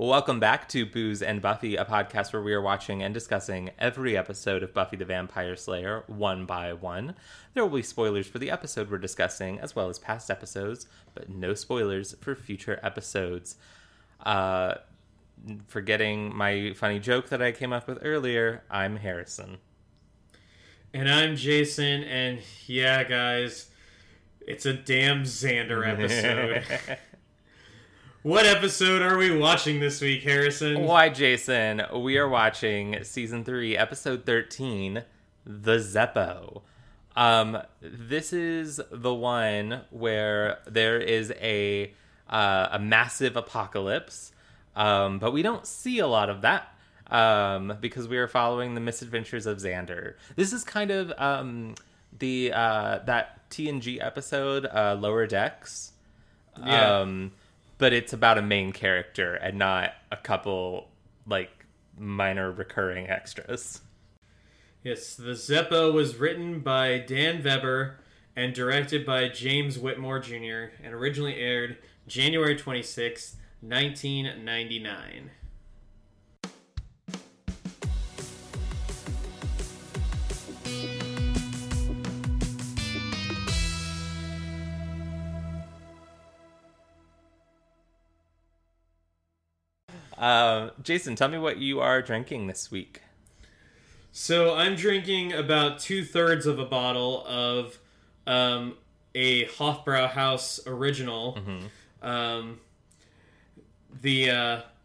Welcome back to Booze and Buffy, a podcast where we are watching and discussing every episode of Buffy the Vampire Slayer one by one. There will be spoilers for the episode we're discussing, as well as past episodes, but no spoilers for future episodes. Forgetting my funny joke that I came up with earlier, I'm Harrison. And I'm Jason, and yeah, guys, it's a damn Xander episode. What episode are we watching this week, Harrison? Why, Jason, we are watching Season 3, Episode 13, The Zeppo. This is the one where there is a massive apocalypse, but we don't see a lot of that because we are following the misadventures of Xander. This is kind of that TNG episode, Lower Decks. Yeah. But it's about a main character and not a couple, minor recurring extras. Yes, The Zeppo was written by Dan Vebber and directed by James Whitmore Jr. and originally aired January 26, 1999. Jason, tell me what you are drinking this week. So I'm drinking about 2/3 of a bottle of a Hofbrauhaus original. Mm-hmm.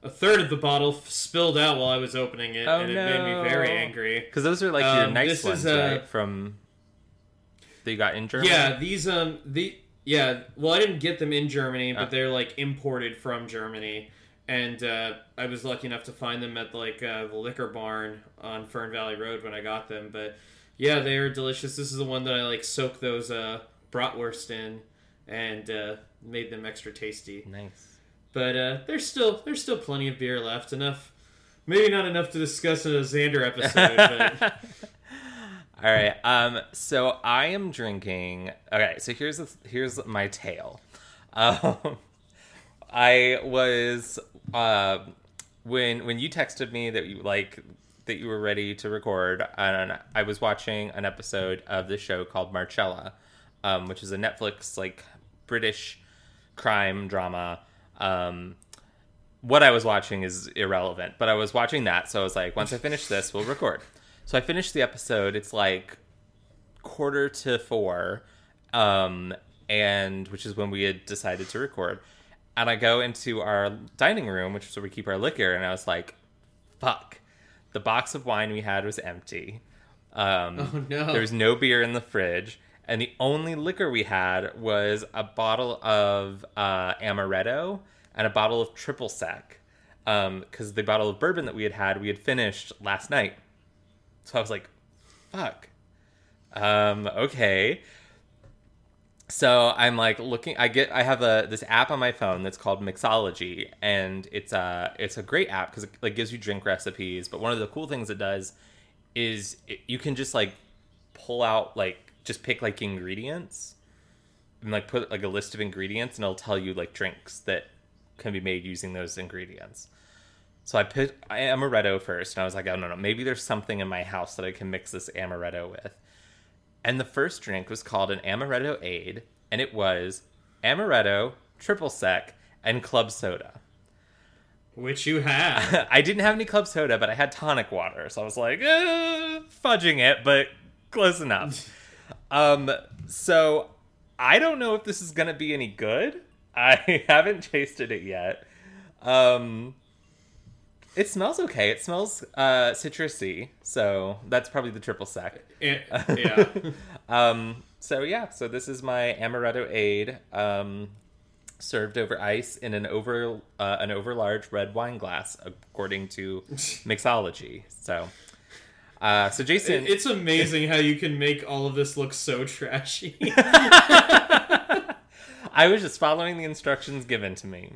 A third of the bottle spilled out while I was opening it, It made me very angry. Because those are your nice ones, right? From that you got in Germany. Yeah, these I didn't get them in Germany, but they're imported from Germany. And I was lucky enough to find them at the Liquor Barn on Fern Valley Road when I got them. But yeah, they are delicious. This is the one that I soaked those bratwurst in and made them extra tasty. Nice. But there's still plenty of beer left. Enough, maybe not enough to discuss in a Xander episode. But... All right. So I am drinking. Okay. So here's my tale. I was when you texted me that you were ready to record, and I was watching an episode of the show called Marcella, which is a Netflix British crime drama. What I was watching is irrelevant, but I was watching that, so I was like, once I finish this, we'll record. So I finished the episode. It's 3:45, and which is when we had decided to record. And I go into our dining room, which is where we keep our liquor, and I was like, fuck. The box of wine we had was empty. Oh, no. There was no beer in the fridge. And the only liquor we had was a bottle of Amaretto and a bottle of Triple Sec. Because the bottle of bourbon that we had finished last night. So I was like, fuck. Okay. So I'm looking. I have this app on my phone that's called Mixology, and it's a great app because it gives you drink recipes. But one of the cool things it does is you can just pull out just pick ingredients and put a list of ingredients, and it'll tell you drinks that can be made using those ingredients. So I put Amaretto first, and I was like, oh no, maybe there's something in my house that I can mix this Amaretto with. And the first drink was called an Amaretto Aid, and it was Amaretto, Triple Sec, and Club Soda. Which you had. I didn't have any Club Soda, but I had tonic water, so I was like, fudging it, but close enough. So I don't know if this is going to be any good. I haven't tasted it yet. It smells okay. It smells citrusy, so that's probably the Triple Sec. Yeah. So this is my Amaretto Aid, served over ice in an overlarge red wine glass, according to Mixology. So Jason, it's amazing how you can make all of this look so trashy. I was just following the instructions given to me.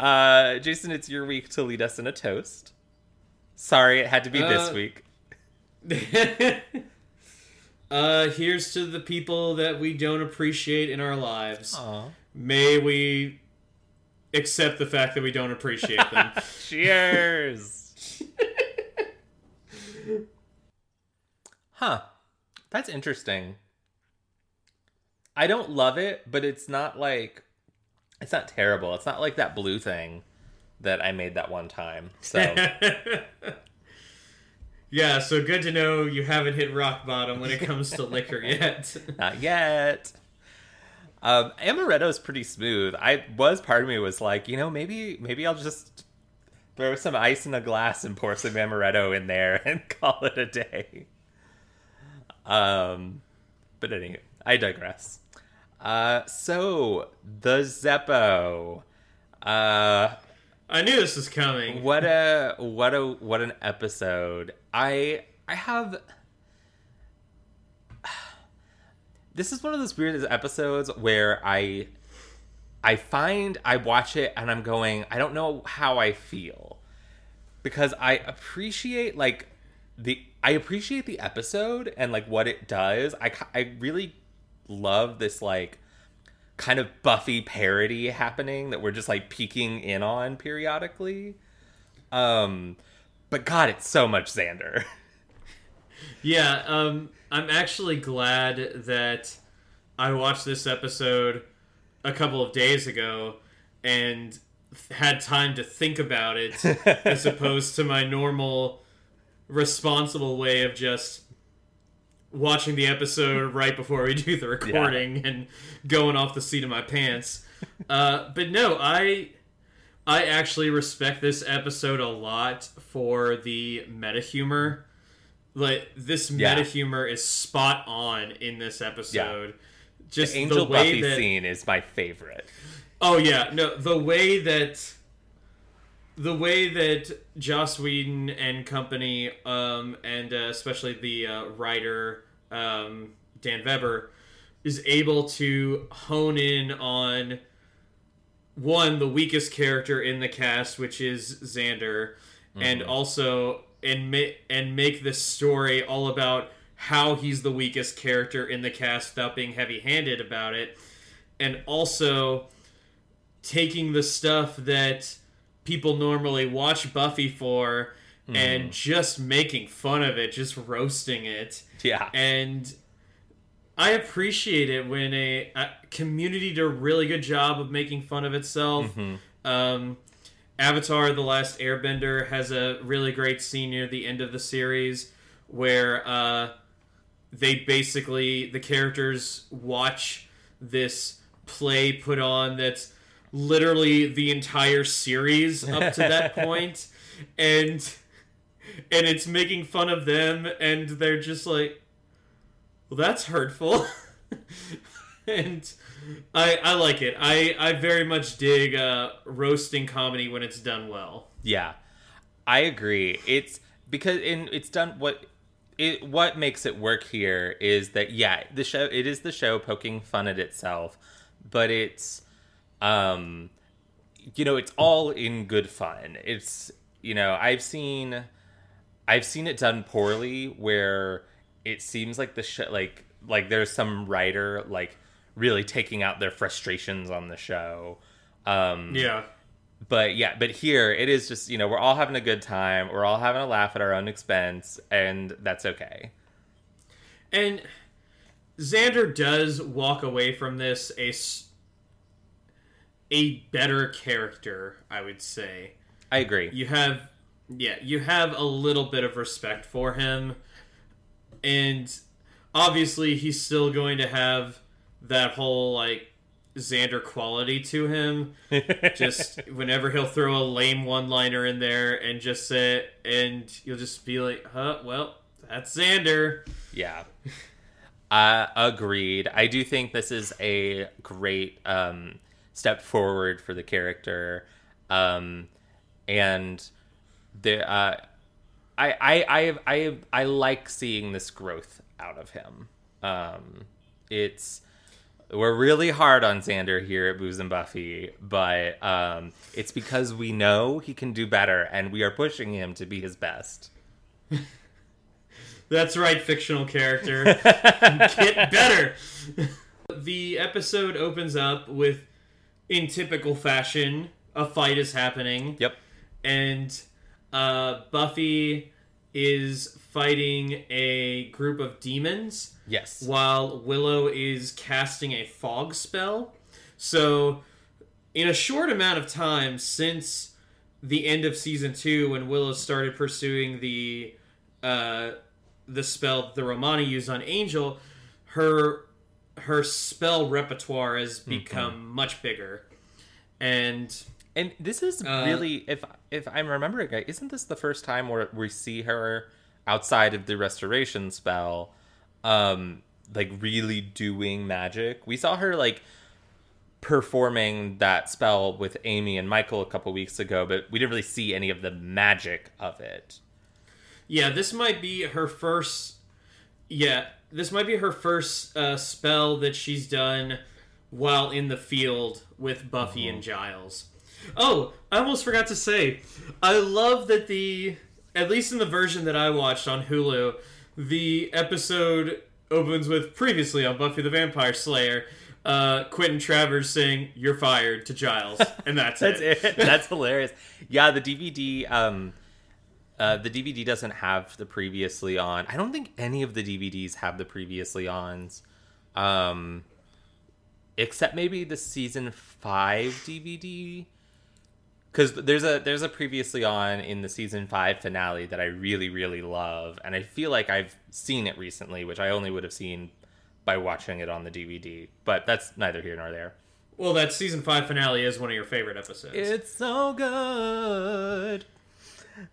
Jason, it's your week to lead us in a toast. Sorry, it had to be this week. Here's to the people that we don't appreciate in our lives. Aww. May we Except the fact that we don't appreciate them. Cheers! Huh. That's interesting. I don't love it, but it's not like... It's not terrible. It's not like that blue thing that I made that one time. So... Yeah, so good to know you haven't hit rock bottom when it comes to liquor yet. Not yet. Amaretto is pretty smooth. Part of me was like, you know, maybe I'll just throw some ice in a glass and pour some amaretto in there and call it a day. But anyway, I digress. So the Zeppo. I knew this was coming. What an episode. This is one of those weird episodes where I watch it and I'm going, I don't know how I feel. Because I appreciate I appreciate the episode and like what it does. I really love this like kind of Buffy parody happening that we're just like peeking in on periodically. But God, it's so much Xander. Yeah, I'm actually glad that I watched this episode a couple of days ago and had time to think about it as opposed to my normal responsible way of just watching the episode right before we do the recording and going off the seat of my pants. But no, I actually respect this episode a lot for the meta humor. Like, this meta humor is spot on in this episode. Yeah. Just the Angel Buffy scene is my favorite. Oh yeah, no, the way that Joss Whedon and company, and especially the writer Dan Vebber, is able to hone in on one, the weakest character in the cast, which is Xander, and also and make this story all about how he's the weakest character in the cast without being heavy-handed about it, and also taking the stuff that people normally watch Buffy for and just making fun of it, just roasting it. Yeah. And I appreciate it when a community did a really good job of making fun of itself. Mm-hmm. Avatar: The Last Airbender has a really great scene near the end of the series where the characters watch this play put on that's literally the entire series up to that point, and it's making fun of them, and they're just like, well, that's hurtful. And I like it. I very much dig roasting comedy when it's done well. Yeah, I agree. It's because it's done what makes it work here is that the show poking fun at itself, but it's it's all in good fun. It's, you know, I've seen it done poorly where it seems like the show, like there's some writer like really taking out their frustrations on the show. But here it is just, you know, we're all having a good time. We're all having a laugh at our own expense, and that's okay. And Xander does walk away from this a better character, I would say. I agree. You have a little bit of respect for him, and obviously he's still going to have that whole like Xander quality to him. Just whenever he'll throw a lame one-liner in there and just say it, and you'll just be like, huh, well, that's Xander. Yeah. Agreed. I do think this is a great step forward for the character, and the I like seeing this growth out of him. We're really hard on Xander here at Booze and Buffy, but it's because we know he can do better, and we are pushing him to be his best. That's right, fictional character. Get better. The episode opens up with, in typical fashion, a fight is happening. Yep. And Buffy is fighting a group of demons. Yes. While Willow is casting a fog spell. So in a short amount of time since the end of season 2, when Willow started pursuing the spell the Romani used on Angel, her spell repertoire has become much bigger. And this is really, if I'm remembering right, isn't this the first time where we see her outside of the restoration spell, like really doing magic? We saw her like performing that spell with Amy and Michael a couple weeks ago, but we didn't really see any of the magic of it. Yeah, this might be her first. Yeah, this might be her first spell that she's done while in the field with Buffy and Giles. Oh, I almost forgot to say, I love that at least in the version that I watched on Hulu, the episode opens with, previously on Buffy the Vampire Slayer, Quentin Travers saying, "You're fired," to Giles, and that's, that's it. That's hilarious. Yeah, the DVD, the DVD doesn't have the previously on. I don't think any of the DVDs have the previously ons. Except maybe the season 5 DVD, because there's a previously on in the season 5 finale that I really, really love, and I feel like I've seen it recently, which I only would have seen by watching it on the DVD. But that's neither here nor there. Well, that season 5 finale is one of your favorite episodes. It's so good.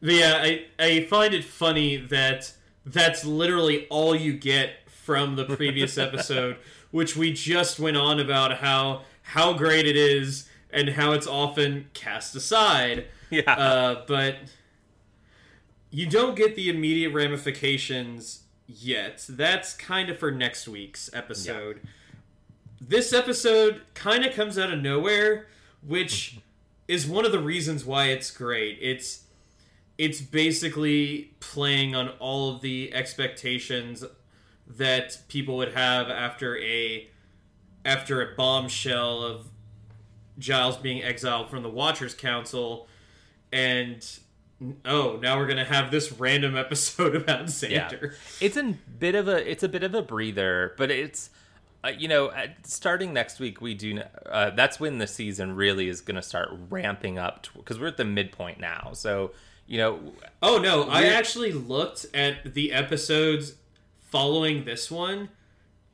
But yeah, I find it funny that that's literally all you get from the previous episode, which we just went on about how great it is and how it's often cast aside. Yeah. But you don't get the immediate ramifications yet. That's kind of for next week's episode. Yeah. This episode kind of comes out of nowhere, which is one of the reasons why it's great. It's basically playing on all of the expectations that people would have after a bombshell of Giles being exiled from the Watchers Council, and now we're gonna have this random episode about Xander. Yeah. It's a bit of a breather, but it's starting next week we do. That's when the season really is gonna start ramping up because we're at the midpoint now. So Oh no! I actually looked at the episodes following this one,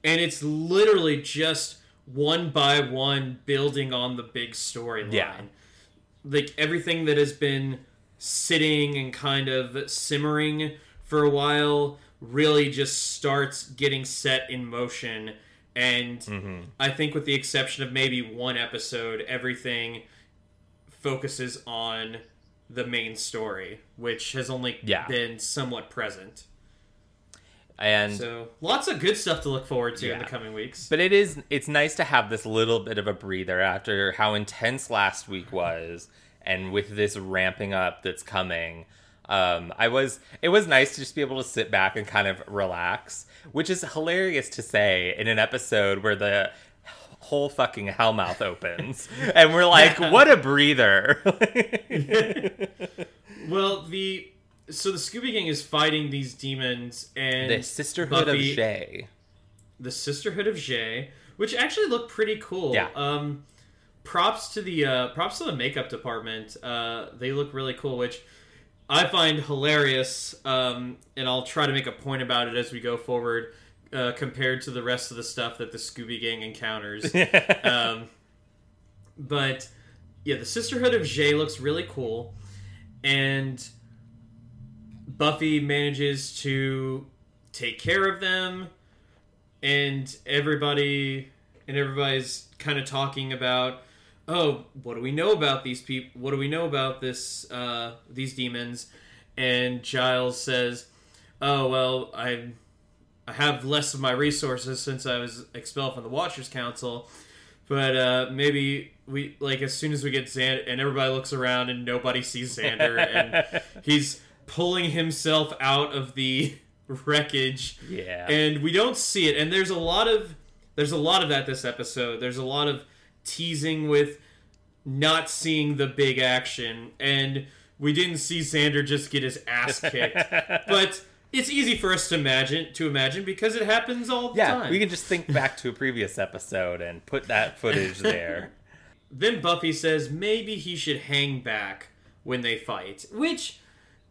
and it's literally just one by one building on the big storyline. Yeah. Like everything that has been sitting and kind of simmering for a while really just starts getting set in motion, and I think with the exception of maybe one episode, everything focuses on the main story, which has only been somewhat present. And so lots of good stuff to look forward to in the coming weeks. But it's nice to have this little bit of a breather after how intense last week was, and with this ramping up that's coming. It was nice to just be able to sit back and kind of relax, which is hilarious to say in an episode where the whole fucking Hellmouth opens and we're like, what a breather. Well, the Scooby Gang is fighting these demons, and the Sisterhood of Jay. The Sisterhood of Jay, which actually looked pretty cool. Yeah. Props to the makeup department. They look really cool, which I find hilarious. And I'll try to make a point about it as we go forward. Compared to the rest of the stuff that the Scooby Gang encounters, but yeah, the Sisterhood of Jay looks really cool, and Buffy manages to take care of them, and everybody's kind of talking about, what do we know about these people? What do we know about these demons? And Giles says, I have less of my resources since I was expelled from the Watchers Council, but maybe we as soon as we get Xander, and everybody looks around and nobody sees Xander, and he's pulling himself out of the wreckage. Yeah, and we don't see it. And there's a lot of that this episode. There's a lot of teasing with not seeing the big action, and we didn't see Xander just get his ass kicked. But it's easy for us to imagine because it happens all the time. Yeah, we can just think back to a previous episode and put that footage there. Then Buffy says maybe he should hang back when they fight, which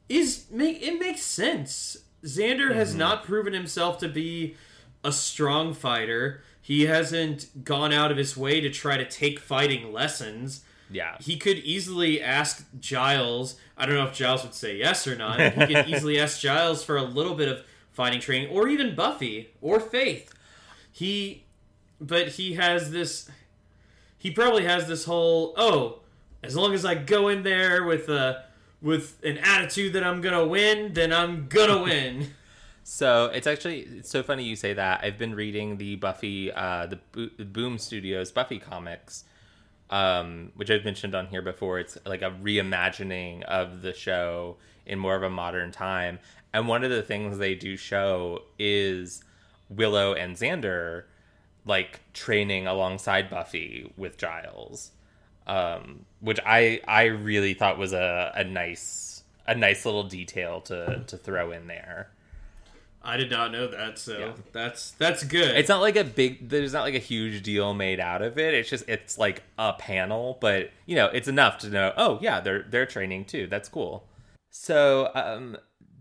makes sense. Xander has not proven himself to be a strong fighter. He hasn't gone out of his way to try to take fighting lessons. Yeah. He could easily ask Giles. I don't know if Giles would say yes or not. But he could easily ask Giles for a little bit of fighting training, or even Buffy or Faith. He probably has this whole, as long as I go in there with an attitude that I'm going to win, then I'm going to win. So it's so funny you say that. I've been reading the Buffy, the Boom Studios Buffy comics, which I've mentioned on here before. It's like a reimagining of the show in more of a modern time. And one of the things they do show is Willow and Xander, like, training alongside Buffy with Giles, which I really thought was a nice little detail to throw in there. I did not know that, so yeah. That's good. It's not like there's not like a huge deal made out of it. It's like a panel, but you know, it's enough to know, oh yeah, they're training too. That's cool. So,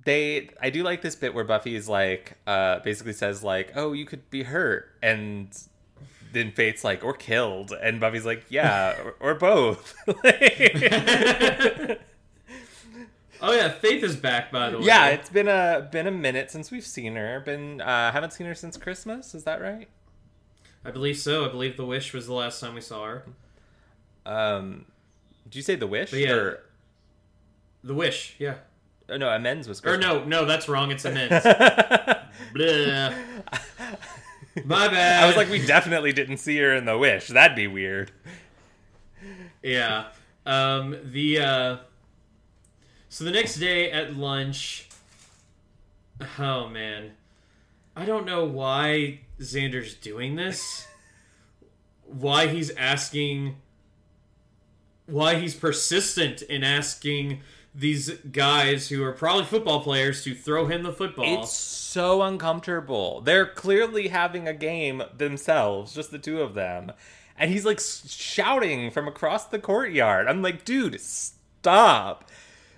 I do like this bit where Buffy is like, basically says like, oh, you could be hurt. And then Faith's like, or killed. And Buffy's like, yeah, or both. Oh yeah, Faith is back, by the way. Yeah, it's been a minute since we've seen her. Haven't seen her since Christmas, is that right? I believe so. I believe The Wish was the last time we saw her. Did you say The Wish? Yeah. Or... The Wish, yeah. Oh, no, Amends was Christmas. Or no, that's wrong, it's Amends. My bad. I was like, we definitely didn't see her in The Wish. That'd be weird. Yeah. So the next day at lunch, oh man, I don't know why Xander's doing this, why he's asking, why he's persistent in asking these guys who are probably football players to throw him the football. It's so uncomfortable. They're clearly having a game themselves, just the two of them. And he's like shouting from across the courtyard. I'm like, dude, stop.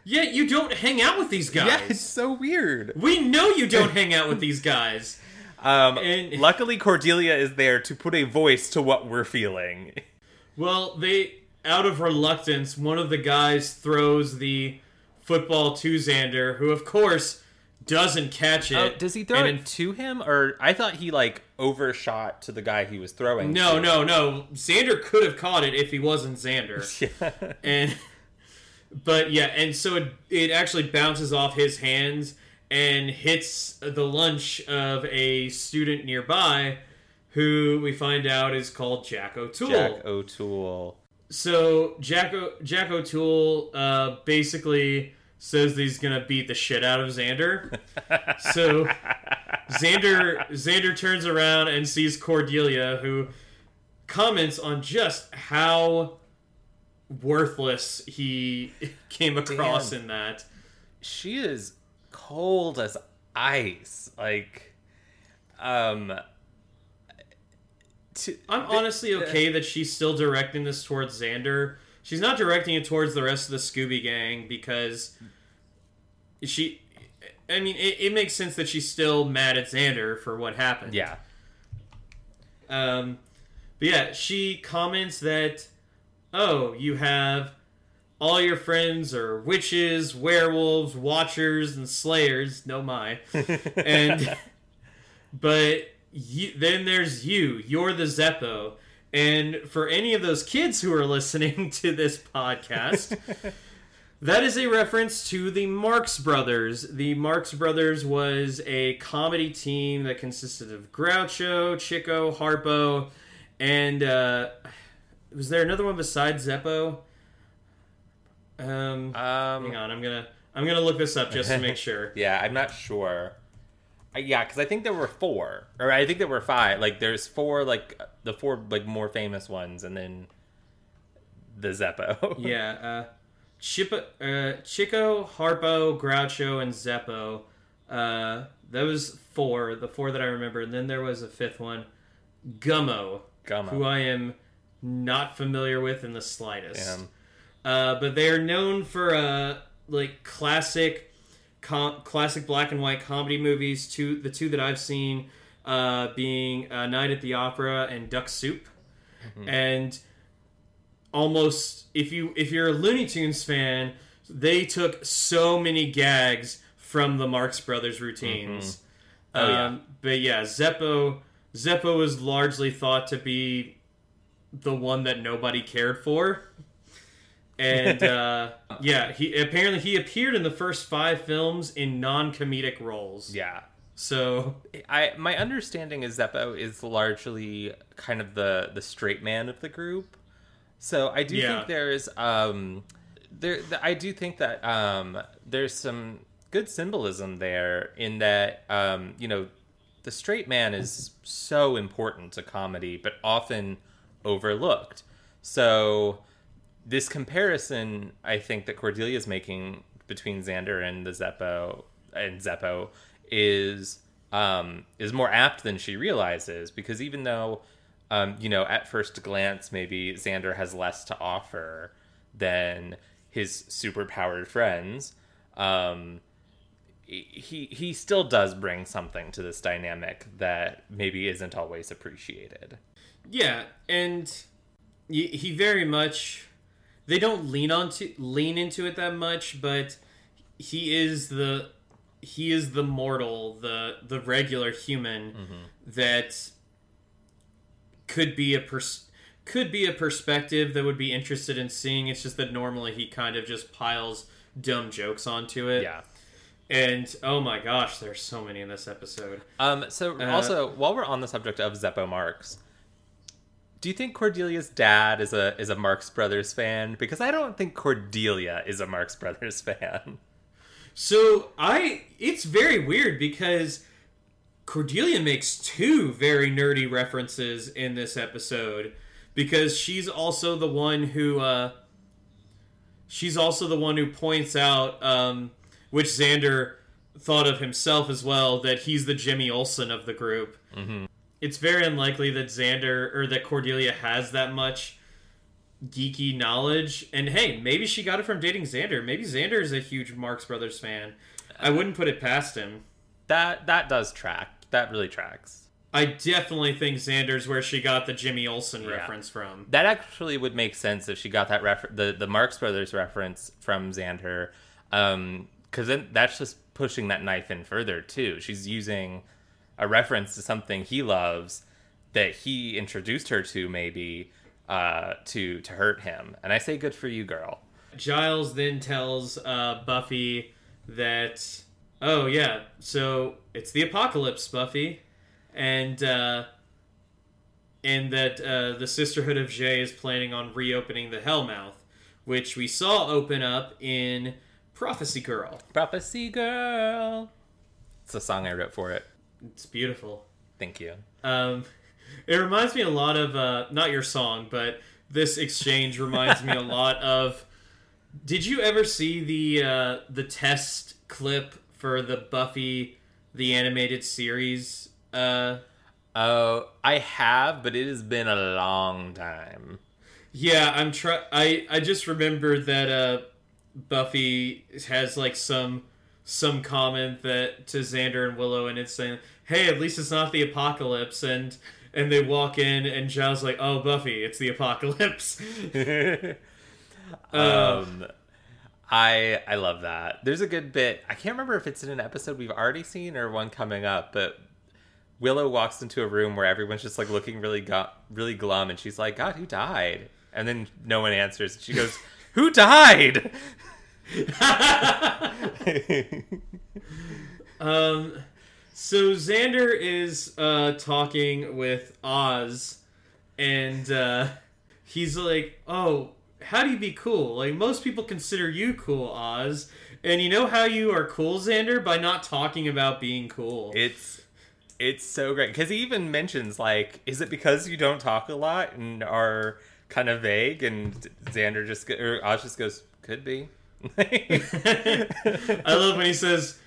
Yeah, you don't hang out with these guys. Yeah, it's so weird. We know you don't hang out with these guys. Luckily, Cordelia is there to put a voice to what we're feeling. Well, out of reluctance, one of the guys throws the football to Xander, who, of course, doesn't catch it. Does he throw it to him? Or I thought he, like, overshot to the guy he was throwing to. No. Xander could have caught it if he wasn't Xander. Yeah. But yeah, and so it actually bounces off his hands and hits the lunch of a student nearby, who we find out is called Jack O'Toole. So Jack O'Toole basically says that he's gonna beat the shit out of Xander. So Xander turns around and sees Cordelia, who comments on just how worthless he came across. Damn. In that she is cold as ice. Like, I'm honestly okay that she's still directing this towards Xander. She's not directing it towards the rest of the Scooby gang, because it makes sense that she's still mad at Xander for what happened. Yeah. But yeah, she comments that, oh, you have all your friends are witches, werewolves, watchers, and slayers. No, my. And, but then there's you. You're the Zeppo. And for any of those kids who are listening to this podcast, that is a reference to the Marx Brothers. The Marx Brothers was a comedy team that consisted of Groucho, Chico, Harpo, and... was there another one besides Zeppo? Hang on, I'm gonna look this up just to make sure. Yeah, I'm not sure. Yeah, because I think there were four, or I think there were five. Like, there's four, like the four like more famous ones, and then the Zeppo. Yeah. Chico, Harpo, Groucho, and Zeppo. Those four, the four that I remember. And then there was a fifth one, Gummo. Who I am not familiar with in the slightest. But they are known for like classic black and white comedy movies. The two that I've seen being Night at the Opera and Duck Soup. Mm-hmm. And almost if you're a Looney Tunes fan, they took so many gags from the Marx Brothers routines. Mm-hmm. But yeah, Zeppo was largely thought to be the one that nobody cared for. And yeah, he appeared in the first 5 films in non-comedic roles. Yeah. So my understanding is Zeppo is largely kind of the straight man of the group. So I do think there's there's some good symbolism there in that the straight man is so important to comedy but often overlooked. So this comparison, I think, that Cordelia is making between Xander and the Zeppo is more apt than she realizes, because even though at first glance maybe Xander has less to offer than his superpowered friends, he still does bring something to this dynamic that maybe isn't always appreciated. Yeah, and he very much. They don't lean into it that much, but he is the mortal, the regular human that could be a perspective that would be interested in seeing. It's just that normally he kind of just piles dumb jokes onto it. Yeah. And oh my gosh, there's so many in this episode. So also, while we're on the subject of Zeppo Marx, do you think Cordelia's dad is a Marx Brothers fan? Because I don't think Cordelia is a Marx Brothers fan. So it's very weird because Cordelia makes 2 very nerdy references in this episode, because she's also the one who points out which Xander thought of himself as well, that he's the Jimmy Olsen of the group. Mm-hmm. It's very unlikely that Cordelia has that much geeky knowledge. And hey, maybe she got it from dating Xander. Maybe Xander is a huge Marx Brothers fan. I wouldn't put it past him. That does track. That really tracks. I definitely think Xander's where she got the Jimmy Olsen reference from. That actually would make sense if she got that the Marx Brothers reference from Xander. Because then that's just pushing that knife in further, too. She's using a reference to something he loves that he introduced her to, maybe to hurt him. And I say, good for you, girl. Giles then tells Buffy that, oh yeah, so it's the apocalypse, Buffy, and that the Sisterhood of Jay is planning on reopening the Hellmouth, which we saw open up in Prophecy Girl. Prophecy Girl. It's a song I wrote for it. It's beautiful. Thank you. It reminds me a lot of, not your song, but this exchange reminds me a lot of, did you ever see the test clip for the Buffy the Animated Series? Oh, I have, but it has been a long time. Yeah, I just remember that Buffy has like some comment that to Xander and Willow, and it's saying, hey, at least it's not the apocalypse, and they walk in and Giles like, oh, Buffy, it's the apocalypse. I love that. There's a good bit, I can't remember if it's in an episode we've already seen or one coming up, but Willow walks into a room where everyone's just like looking really glum, and she's like, God, who died? And then no one answers, and she goes, who died? So Xander is talking with Oz, and he's like, oh, how do you be cool? Like, most people consider you cool, Oz, and you know how you are cool, Xander? By not talking about being cool. It's so great, because he even mentions, like, is it because you don't talk a lot and are kind of vague, and Xander just or Oz just goes, "Could be." I love when he says,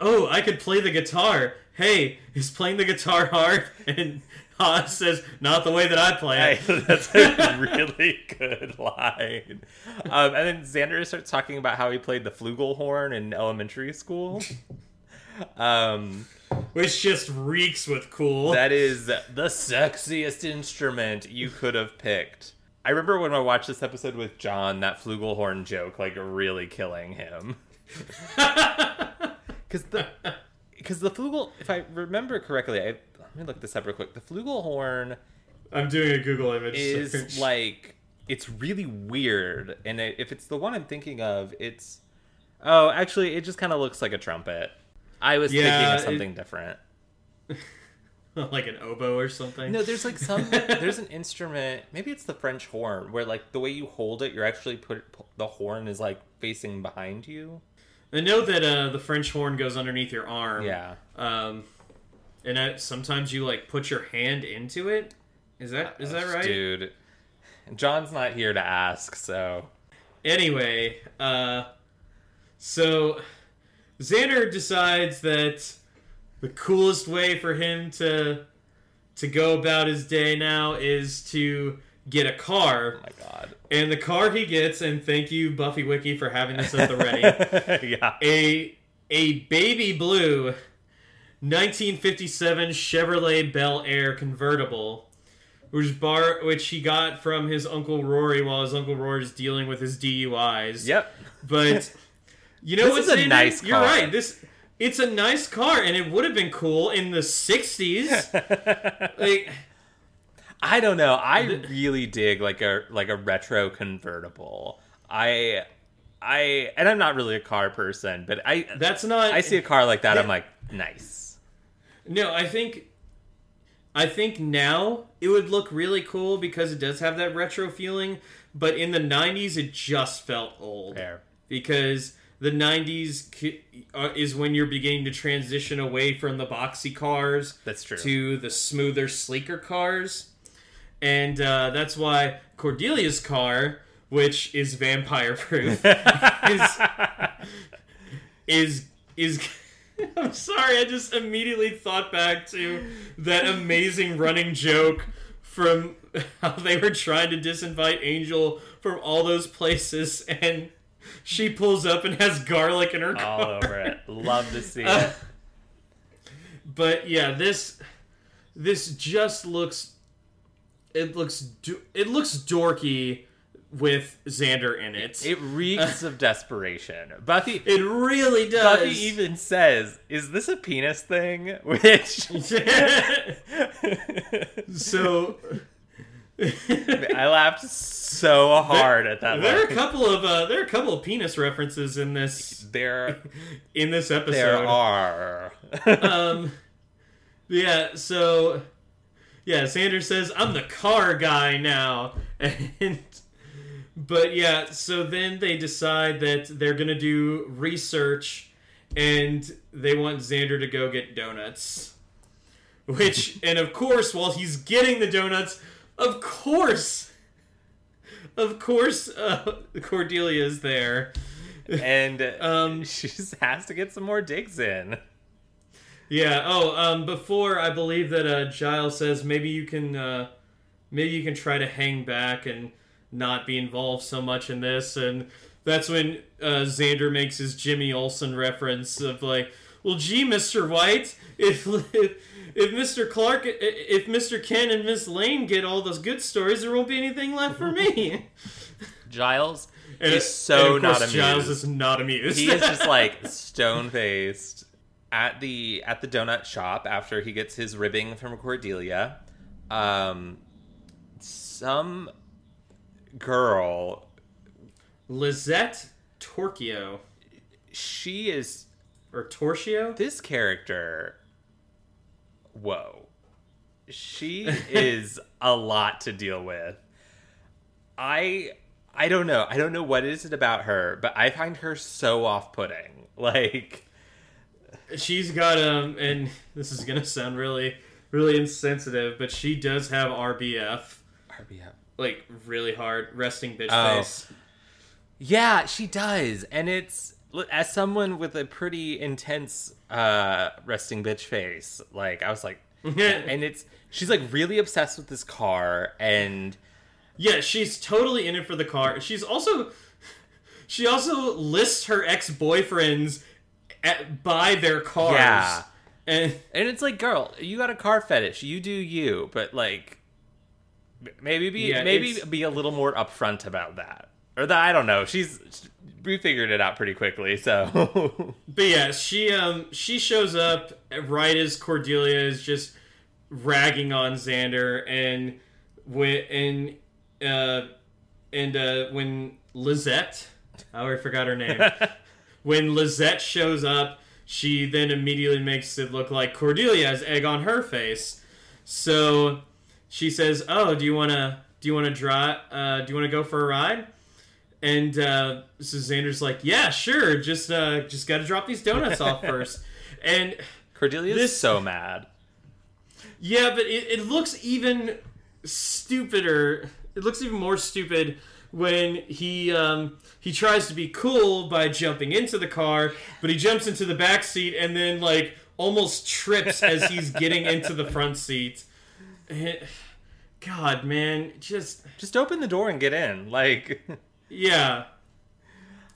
"Oh, I could play the guitar." Hey, is playing the guitar hard? And Oz says, "Not the way that I play it." That's a really good line. And then Xander starts talking about how he played the flugelhorn in elementary school. Which just reeks with cool. That is the sexiest instrument you could have picked. I remember when I watched this episode with John, that flugelhorn joke, like, really killing him. Because the flugel, if I remember correctly, let me look this up real quick. The flugelhorn... I'm doing a Google image is search. Like, it's really weird. And if it's the one I'm thinking of, it's... Oh, actually, it just kind of looks like a trumpet. I was thinking of something different. Like an oboe or something? No, there's like there's an instrument, maybe it's the French horn, where like the way you hold it, you're actually the horn is like facing behind you. I know that the French horn goes underneath your arm. Yeah. And sometimes you like put your hand into it. Is that right? Dude, John's not here to ask, so. Anyway, so Xander decides that the coolest way for him to go about his day now is to get a car. Oh my god. And the car he gets, and thank you Buffy Wiki for having this at the ready. Yeah. A baby blue 1957 Chevrolet Bel Air convertible, which he got from his Uncle Rory while his Uncle Rory's dealing with his DUIs. Yep. But you know what's a nice car. You're right. It's a nice car, and it would have been cool in the 60s. Like, I don't know. I really dig like a retro convertible. And I'm not really a car person, but I see a car like that, I'm like, nice. No, I think now it would look really cool because it does have that retro feeling, but in the 90s it just felt old. Fair. Because the 90s is when you're beginning to transition away from the boxy cars. That's true. To the smoother, sleeker cars. And that's why Cordelia's car, which is vampire-proof, is I'm sorry, I just immediately thought back to that amazing running joke from how they were trying to disinvite Angel from all those places, and she pulls up and has garlic in her car. All over it. Love to see it. But yeah, this just looks. It looks dorky with Xander in it. It reeks of desperation. Buffy. It really does. Buffy even says, "Is this a penis thing?" Which. So. I laughed so hard at that. There are a couple of penis references in this. In this episode, there are. Yeah. So, yeah. Xander says, "I'm the car guy now," but yeah. So then they decide that they're gonna do research, and they want Xander to go get donuts. Which, and of course, while he's getting the donuts. Of course, Cordelia is there. And she just has to get some more digs in. Yeah, before I believe that Giles says maybe you can try to hang back and not be involved so much in this, and that's when Xander makes his Jimmy Olsen reference of like, well, gee, Mr. White, if Mr. Clark, if Mr. Ken and Miss Lane get all those good stories, there won't be anything left for me. Giles is so not amused. Giles is not amused. He is just like stone-faced at the donut shop after he gets his ribbing from Cordelia. Some girl, Lizette Torchio. She is. Or Torchio? This character, whoa. She is a lot to deal with. I don't know. I don't know what is it about her, but I find her so off-putting. Like, she's got, and this is going to sound really, really insensitive, but she does have RBF. like really hard. Resting bitch face. Yeah, she does. And it's, as someone with a pretty intense resting bitch face, like, I was like, and it's, she's like really obsessed with this car, and yeah, she's totally in it for the car. She's also, she also lists her ex-boyfriends by their cars. Yeah. And it's like, girl, you got a car fetish, you do you, but like, maybe be a little more upfront about that. Or that, I don't know. We figured it out pretty quickly, so. But yeah, she shows up right as Cordelia is just ragging on Xander, and when Lizette, I already forgot her name. When Lizette shows up, she then immediately makes it look like Cordelia has egg on her face. So she says, "Oh, do you want to go for a ride?" And so Xander's like, "Yeah, sure. Just got to drop these donuts off first." And Cordelia's so mad. Yeah, but it looks even stupider. It looks even more stupid when he tries to be cool by jumping into the car, but he jumps into the back seat and then like almost trips as he's getting into the front seat. God, man, just open the door and get in, like. Yeah.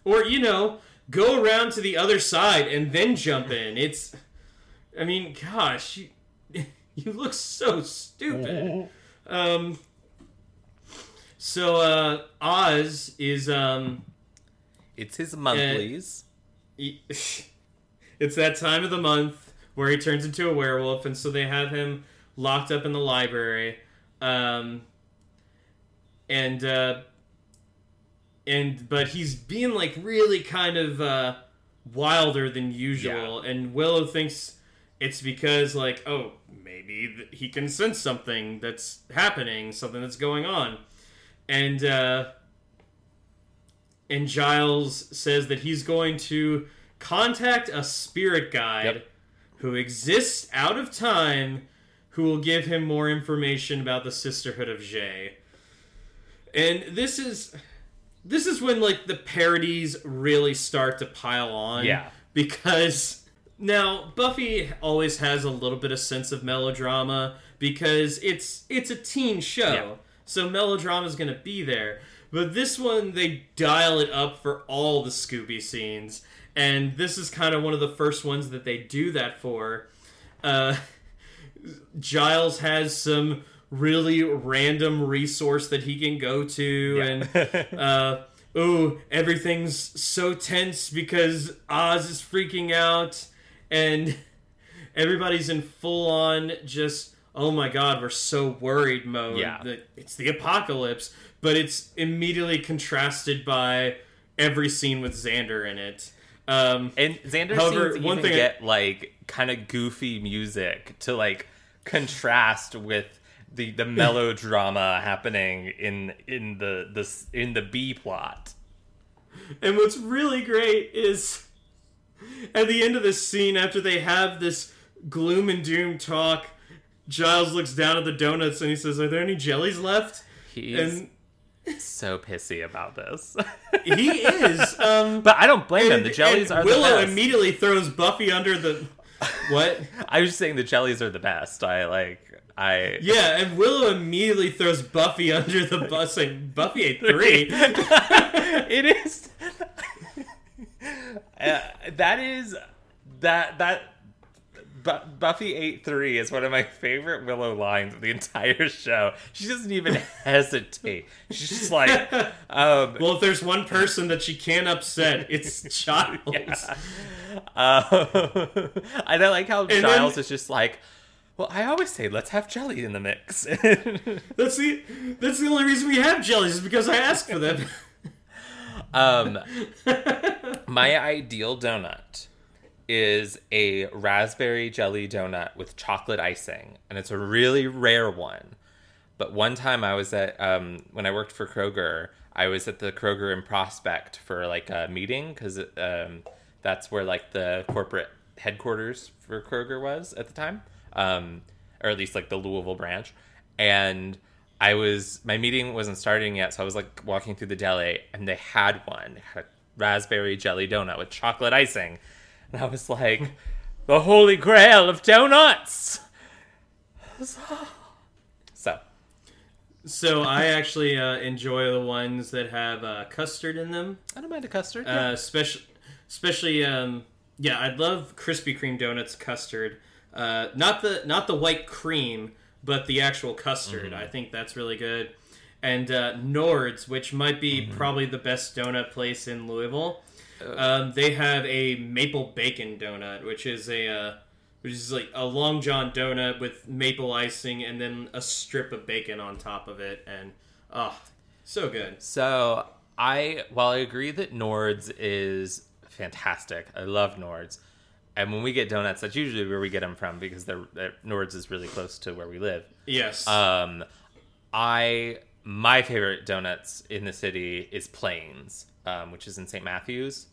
Or, you know, go around to the other side and then jump in. It's, I mean, gosh, you look so stupid. So Oz is, it's his monthlies. It's that time of the month where he turns into a werewolf, and so they have him locked up in the library. But he's being like really kind of wilder than usual, yeah. And Willow thinks it's because like, oh, maybe he can sense something that's happening, something that's going on, and Giles says that he's going to contact a spirit guide, yep, who exists out of time, who will give him more information about the Sisterhood of Jay, and this is. This is when, like, the parodies really start to pile on. Yeah. Because, now, Buffy always has a little bit of sense of melodrama because it's a teen show. Yeah. So melodrama's going to be there. But this one, they dial it up for all the Scooby scenes. And this is kind of one of the first ones that they do that for. Giles has some really random resource that he can go to, yeah. And ooh, everything's so tense because Oz is freaking out and everybody's in full on just, oh my god, we're so worried mode, yeah, that it's the apocalypse, but it's immediately contrasted by every scene with Xander in it. And Xander, however, seems to even get like kind of goofy music to like contrast with the melodrama happening in the B plot. And what's really great is at the end of this scene, after they have this gloom and doom talk, Giles looks down at the donuts and he says, "Are there any jellies left?" He's so pissy about this. He is. But I don't blame him. The jellies are the best. Willow immediately throws Buffy under the... What? I was just saying the jellies are the best. Yeah, and Willow immediately throws Buffy under the bus, saying, Buffy ate three. It is... that is... Buffy ate three is one of my favorite Willow lines of the entire show. She doesn't even hesitate. She's just like... well, if there's one person that she can't upset, it's Giles. Yeah. I don't like how Giles is just like... Well, I always say let's have jelly in the mix. That's the only reason we have jellies is because I asked for them. My ideal donut is a raspberry jelly donut with chocolate icing, and it's a really rare one. But one time I was at when I worked for Kroger, I was at the Kroger in Prospect for like a meeting because that's where like the corporate headquarters for Kroger was at the time. Or at least like the Louisville branch, and my meeting wasn't starting yet, so I was like walking through the deli, and they had one. They had a raspberry jelly donut with chocolate icing. And I was like, the holy grail of donuts! So I actually enjoy the ones that have custard in them. I don't mind a custard. Yeah. Especially, I love Krispy Kreme donuts custard. Not the white cream, but the actual custard. Mm-hmm. I think that's really good. And Nord's, which might be probably the best donut place in Louisville. They have a maple bacon donut, which is like a Long John donut with maple icing and then a strip of bacon on top of it. And, oh, so good. So, I agree that Nord's is fantastic. I love Nord's. And when we get donuts, that's usually where we get them from because Nord's is really close to where we live. Yes. My favorite donuts in the city is Plains, which is in St. Matthews.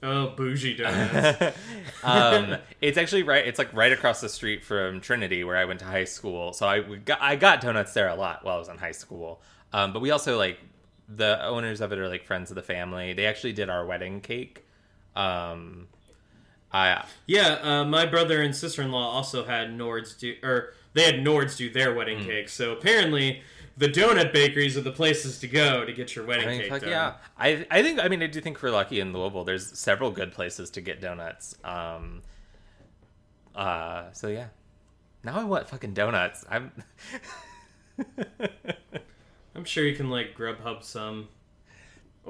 Bougie donuts. It's actually right. It's like right across the street from Trinity, where I went to high school. So I got donuts there a lot while I was in high school. But we also like the owners of it are like friends of the family. They actually did our wedding cake. My brother and sister-in-law also had Nord's do their wedding cake. So apparently, the donut bakeries are the places to go to get your wedding cake done. Yeah, I do think we're lucky in Louisville. There's several good places to get donuts. So yeah, now I want fucking donuts. I'm sure you can like Grubhub some.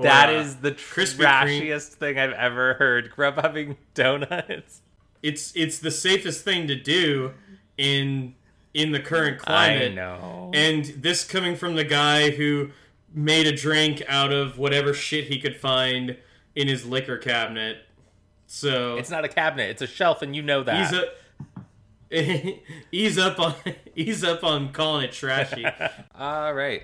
That is the trashiest thing I've ever heard. Grubhubbing donuts. It's the safest thing to do in the current climate. I know. And this coming from the guy who made a drink out of whatever shit he could find in his liquor cabinet. So it's not a cabinet, it's a shelf, and you know that. Ease up on calling it trashy. All right.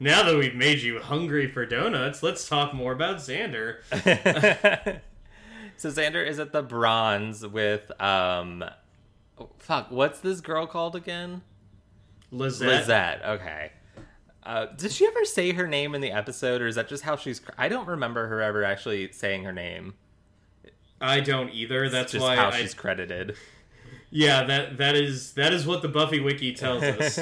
Now that we've made you hungry for donuts, let's talk more about Xander. So Xander is at the Bronze with what's this girl called again? Lizette. Okay. Did she ever say her name in the episode, or is that just how she's? I don't remember her ever actually saying her name. I don't either. That's just why she's credited. Yeah, that is what the Buffy Wiki tells us.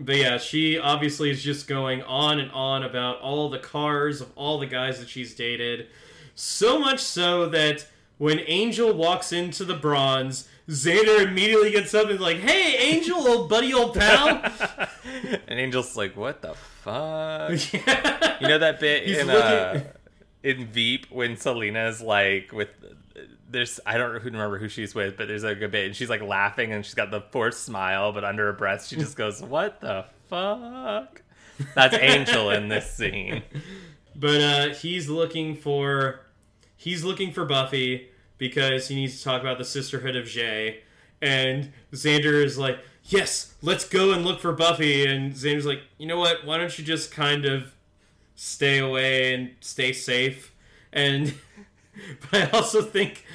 But yeah, she obviously is just going on and on about all the cars of all the guys that she's dated. So much so that when Angel walks into the Bronze, Xander immediately gets up and is like, "Hey, Angel, old buddy, old pal." And Angel's like, "What the fuck?" Yeah. You know that bit in Veep when Selena's like with there's I don't remember who she's with, but there's like a bit and she's like laughing and she's got the forced smile, but under her breath she just goes, "What the fuck?" That's Angel in this scene. But he's looking for Buffy because he needs to talk about the Sisterhood of Jay. And Xander is like, "Yes, let's go and look for Buffy." And Xander's like, "You know what? Why don't you just kind of stay away and stay safe?" And but I also think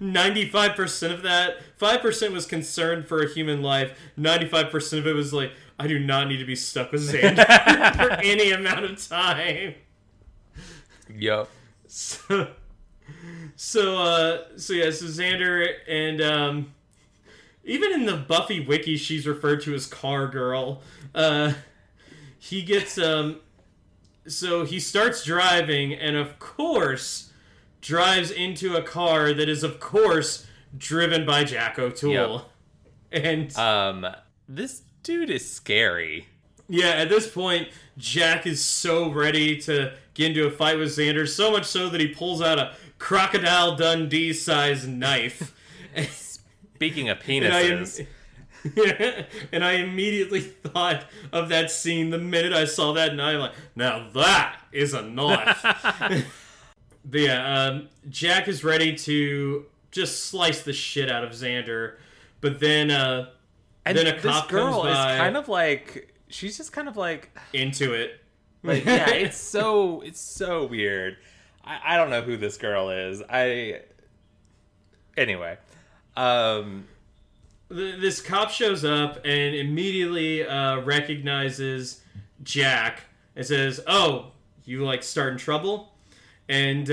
95% of that, 5% was concern for a human life. 95% of it was like, I do not need to be stuck with Xander for any amount of time. Yep. So Xander and even in the Buffy Wiki, she's referred to as Car Girl. He gets so he starts driving, and of course, drives into a car that is of course driven by Jack O'Toole. Yep. And this dude is scary. Yeah, at this point, Jack is so ready to get into a fight with Xander, so much so that he pulls out a Crocodile Dundee-sized knife. Speaking of penises. And I immediately thought of that scene the minute I saw that knife. Like, now that is a knife. But yeah, Jack is ready to just slice the shit out of Xander, but then... And then a cop comes by. This girl is kind of like, she's just kind of like... into it. Like, yeah, it's so weird. I don't know who this girl is. Anyway. this cop shows up and immediately recognizes Jack and says, "Oh, you like starting trouble?" And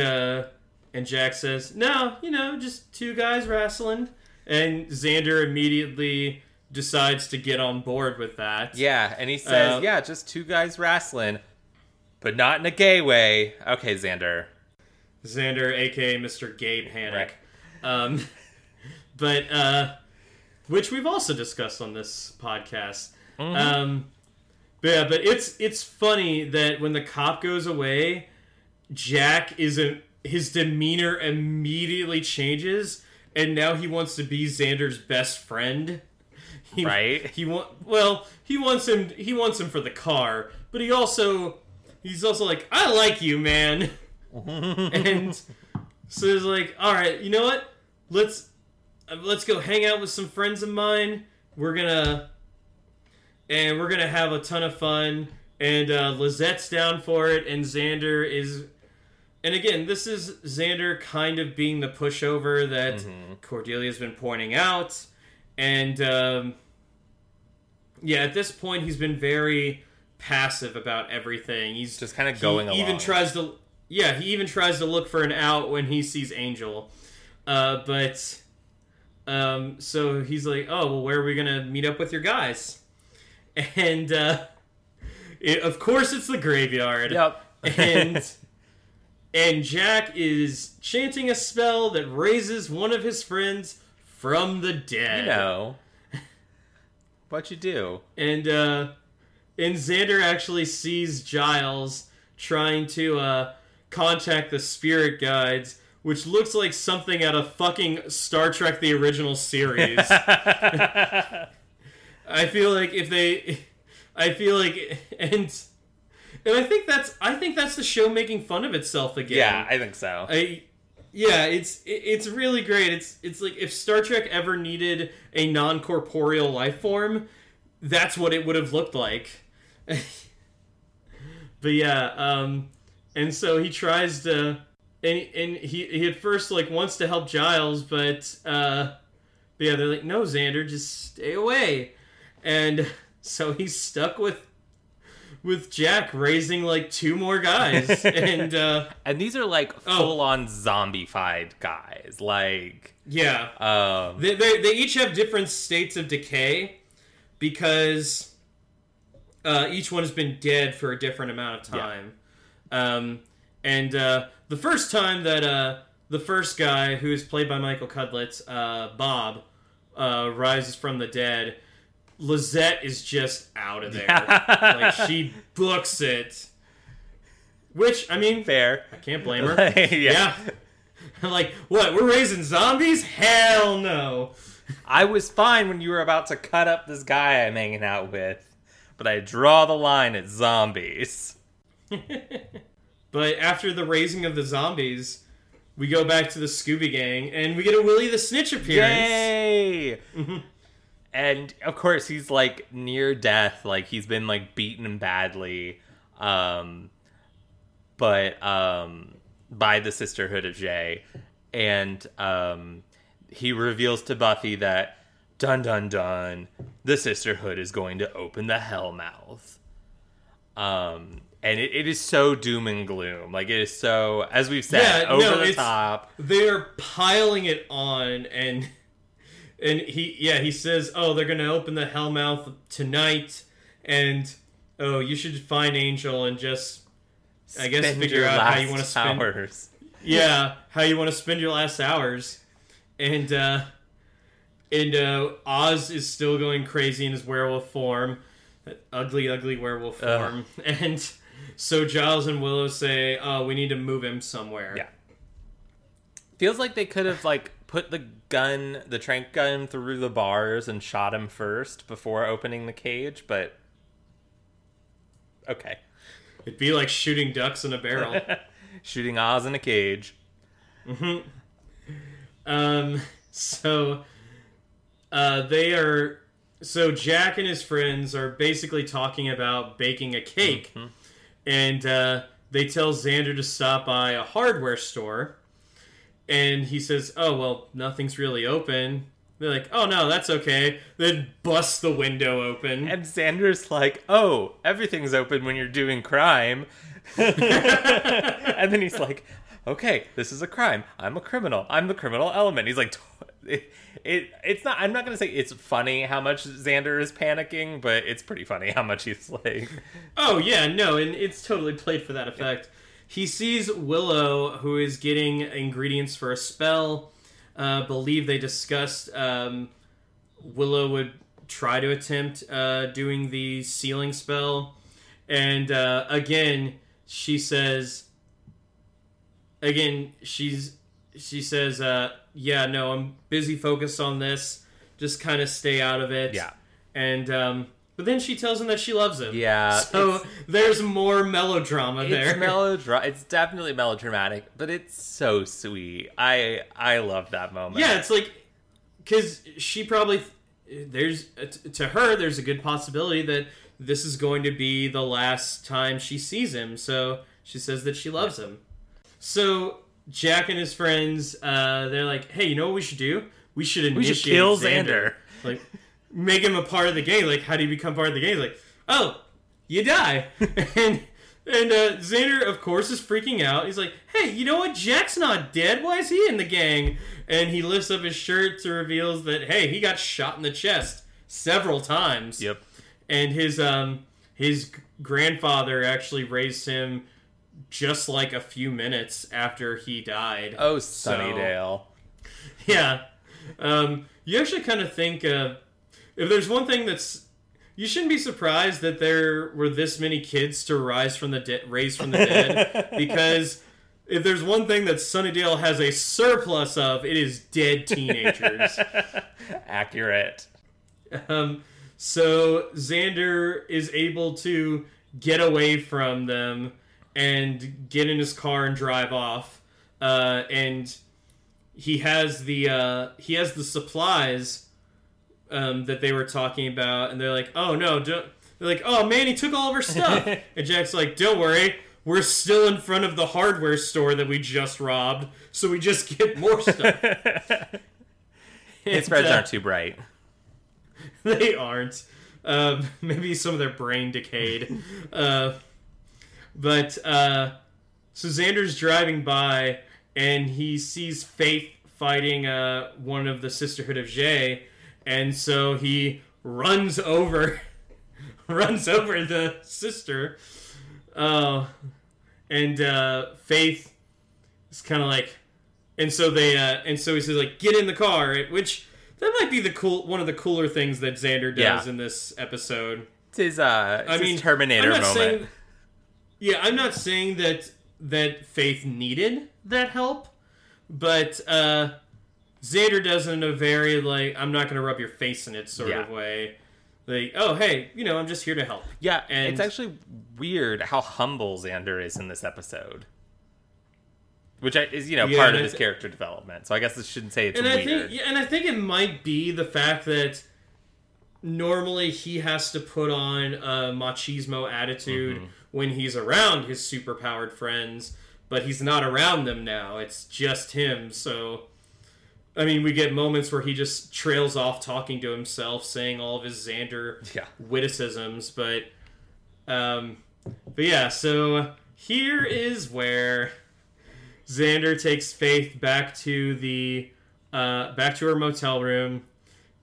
Jack says, "No, you know, just two guys wrestling." And Xander immediately decides to get on board with that. Yeah, and he says, "Yeah, just two guys wrestling, but not in a gay way." Okay, Xander. Xander, aka Mr. Gay Panic. Right. But which we've also discussed on this podcast. Mm-hmm. But it's funny that when the cop goes away, Jack his demeanor immediately changes, and now he wants to be Xander's best friend. He wants him for the car, but he's also like, "I like you, man." And so he's like, "All right, you know what? Let's go hang out with some friends of mine. We're gonna have a ton of fun." And Lizette's down for it, and Xander is. And again, this is Xander kind of being the pushover that Cordelia's been pointing out. And, at this point, he's been very passive about everything. He's just kind of going along. He even tries to look for an out when he sees Angel. So he's like, "Oh, well, where are we going to meet up with your guys?" And, of course, it's the graveyard. Yep. And Jack is chanting a spell that raises one of his friends from the dead. You know. What you do. And Xander actually sees Giles trying to contact the spirit guides, which looks like something out of fucking Star Trek the Original Series. And I think that's the show making fun of itself again. Yeah, I think so. It's really great. It's like if Star Trek ever needed a non-corporeal life form, that's what it would have looked like. But yeah, and so he tries to, and he at first like wants to help Giles, but yeah, they're like, "No, Xander, just stay away." And so he's stuck with Jack raising, like, two more guys. And and these are, like, full-on zombie-fied guys. Like... Yeah. They each have different states of decay because each one has been dead for a different amount of time. Yeah. The first time that the first guy, who is played by Michael Cudlitz, Bob, rises from the dead... Lizette is just out of there. Like, she books it. Which, I mean... Fair. I can't blame her. Yeah. I'm like, "What, we're raising zombies? Hell no." I was fine when you were about to cut up this guy I'm hanging out with. But I draw the line at zombies. But after the raising of the zombies... We go back to the Scooby Gang, and we get a Willie the Snitch appearance. Yay! Mm-hmm. And, of course, he's, like, near death. Like, he's been, like, beaten badly. But by the Sisterhood of Jay. And he reveals to Buffy that, dun, dun, dun, the Sisterhood is going to open the Hellmouth. And it is so doom and gloom. Like, it is so, as we've said, the top. They're piling it on, and... And he says, "Oh, they're going to open the Hellmouth tonight. And, oh, you should find Angel and just, I guess, figure out how you want to spend your last hours." Yeah, how you want to spend your last hours. And Oz is still going crazy in his werewolf form. That ugly, ugly werewolf form. And so Giles and Willow say, "Oh, we need to move him somewhere." Yeah. Feels like they could have, like... put the trank gun through the bars and shot him first before opening the cage, but okay. It'd be like shooting ducks in a barrel. Shooting Oz in a cage. Mm-hmm. So Jack and his friends are basically talking about baking a cake, and they tell Xander to stop by a hardware store. And he says, "Oh, well, nothing's really open. They're like, oh no, that's okay. Then bust the window open. And Xander's like, oh, everything's open when you're doing crime. And then he's like, okay, this is a crime. I'm a criminal. I'm the criminal element. He's like, it's not, I'm not going to say it's funny how much Xander is panicking, but it's pretty funny how much he's like. Oh yeah, no, and it's totally played for that effect. Yeah. He sees Willow, who is getting ingredients for a spell. Believe they discussed Willow would try to attempt doing the sealing spell. And again, she says... Again, she says, yeah, no, I'm busy focused on this. Just kind of stay out of it. Yeah. And, but then she tells him that she loves him. Yeah. So there's more melodrama there. It's definitely melodramatic, but it's so sweet. I love that moment. Yeah, it's like, because she probably, to her, there's a good possibility that this is going to be the last time she sees him. So she says that she loves him. So Jack and his friends, they're like, "Hey, you know what we should do? We should initiate kill Xander. Like, make him a part of the gang. Like, how do you become part of the gang? Like, oh, you die." and Xander, of course, is freaking out. He's like, "Hey, you know what? Jack's not dead. Why is he in the gang?" And he lifts up his shirt to reveals that, hey, he got shot in the chest several times. Yep. And his grandfather actually raised him. Just like a few minutes after he died. Oh, Sunnydale. So, yeah. You actually kind of think, if there's one thing that's... You shouldn't be surprised that there were this many kids to raise from the dead. Because if there's one thing that Sunnydale has a surplus of, it is dead teenagers. Accurate. So Xander is able to get away from them and get in his car and drive off. And he has the supplies that they were talking about. And they're like, oh no, don't. They're like, oh man, he took all of our stuff. And Jack's like, don't worry, we're still in front of the hardware store that we just robbed, so we just get more stuff. His friends aren't too bright. They aren't. Maybe some of their brain decayed. But so Xander's driving by and he sees Faith fighting one of the Sisterhood of Jay, and so he runs over the sister. And Faith is kind of like, and so they and so he says like, get in the car, which that might be one of the cooler things that Xander does in this episode. It's his Terminator moment. Yeah, I'm not saying that Faith needed that help, but Xander does it in a very, like, I'm not going to rub your face in it sort of way. Like, oh, hey, you know, I'm just here to help. Yeah, and it's actually weird how humble Xander is in this episode, which is, you know, part of his character development. So I guess I shouldn't say it's weird. I think it might be the fact that normally he has to put on a machismo attitude when he's around his superpowered friends, but he's not around them now. It's just him. So, I mean, we get moments where he just trails off talking to himself, saying all of his Xander witticisms. But yeah, so here is where Xander takes Faith back to her motel room,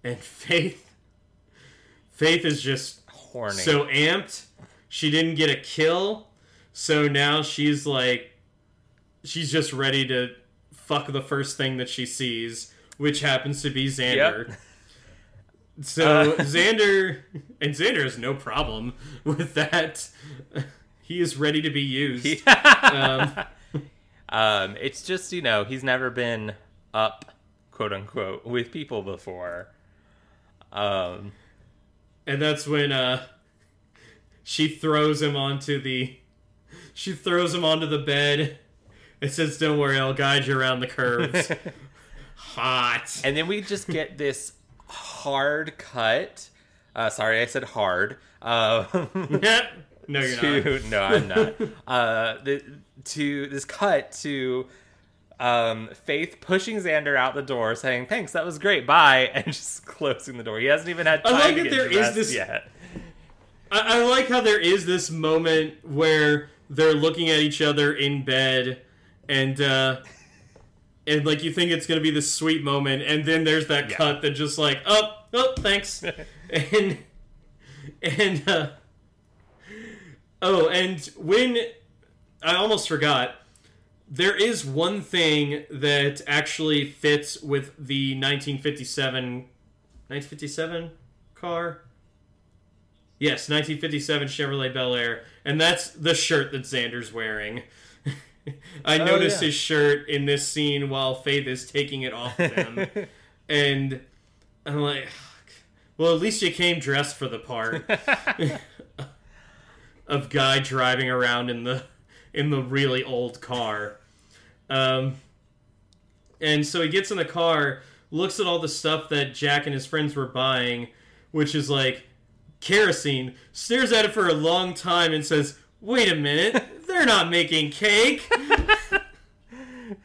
and Faith is just horny, so amped. She didn't get a kill, so now she's like, she's just ready to fuck the first thing that she sees, which happens to be Xander. Yep. So Xander has no problem with that. He is ready to be used. It's just, you know, he's never been up, quote unquote, with people before. And that's when, she throws him onto the bed and says, don't worry, I'll guide you around the curves. Hot. And then we just get this hard cut. Sorry, I said hard. No, you're not. No, I'm not. To this cut to Faith pushing Xander out the door, saying, "Thanks, that was great, bye," and just closing the door. He hasn't even had time to get dressed yet. I like how there is this moment where they're looking at each other in bed, and like you think it's going to be this sweet moment, and then there's that cut that just like, oh, thanks, and when I almost forgot. There is one thing that actually fits with the 1957 car? Yes, 1957 Chevrolet Bel Air. And that's the shirt that Xander's wearing. I noticed his shirt in this scene while Faith is taking it off of him. And I'm like, well, at least you came dressed for the part of guy driving around in the really old car. And so he gets in the car, looks at all the stuff that Jack and his friends were buying, which is like kerosene, stares at it for a long time and says, "Wait a minute, they're not making cake."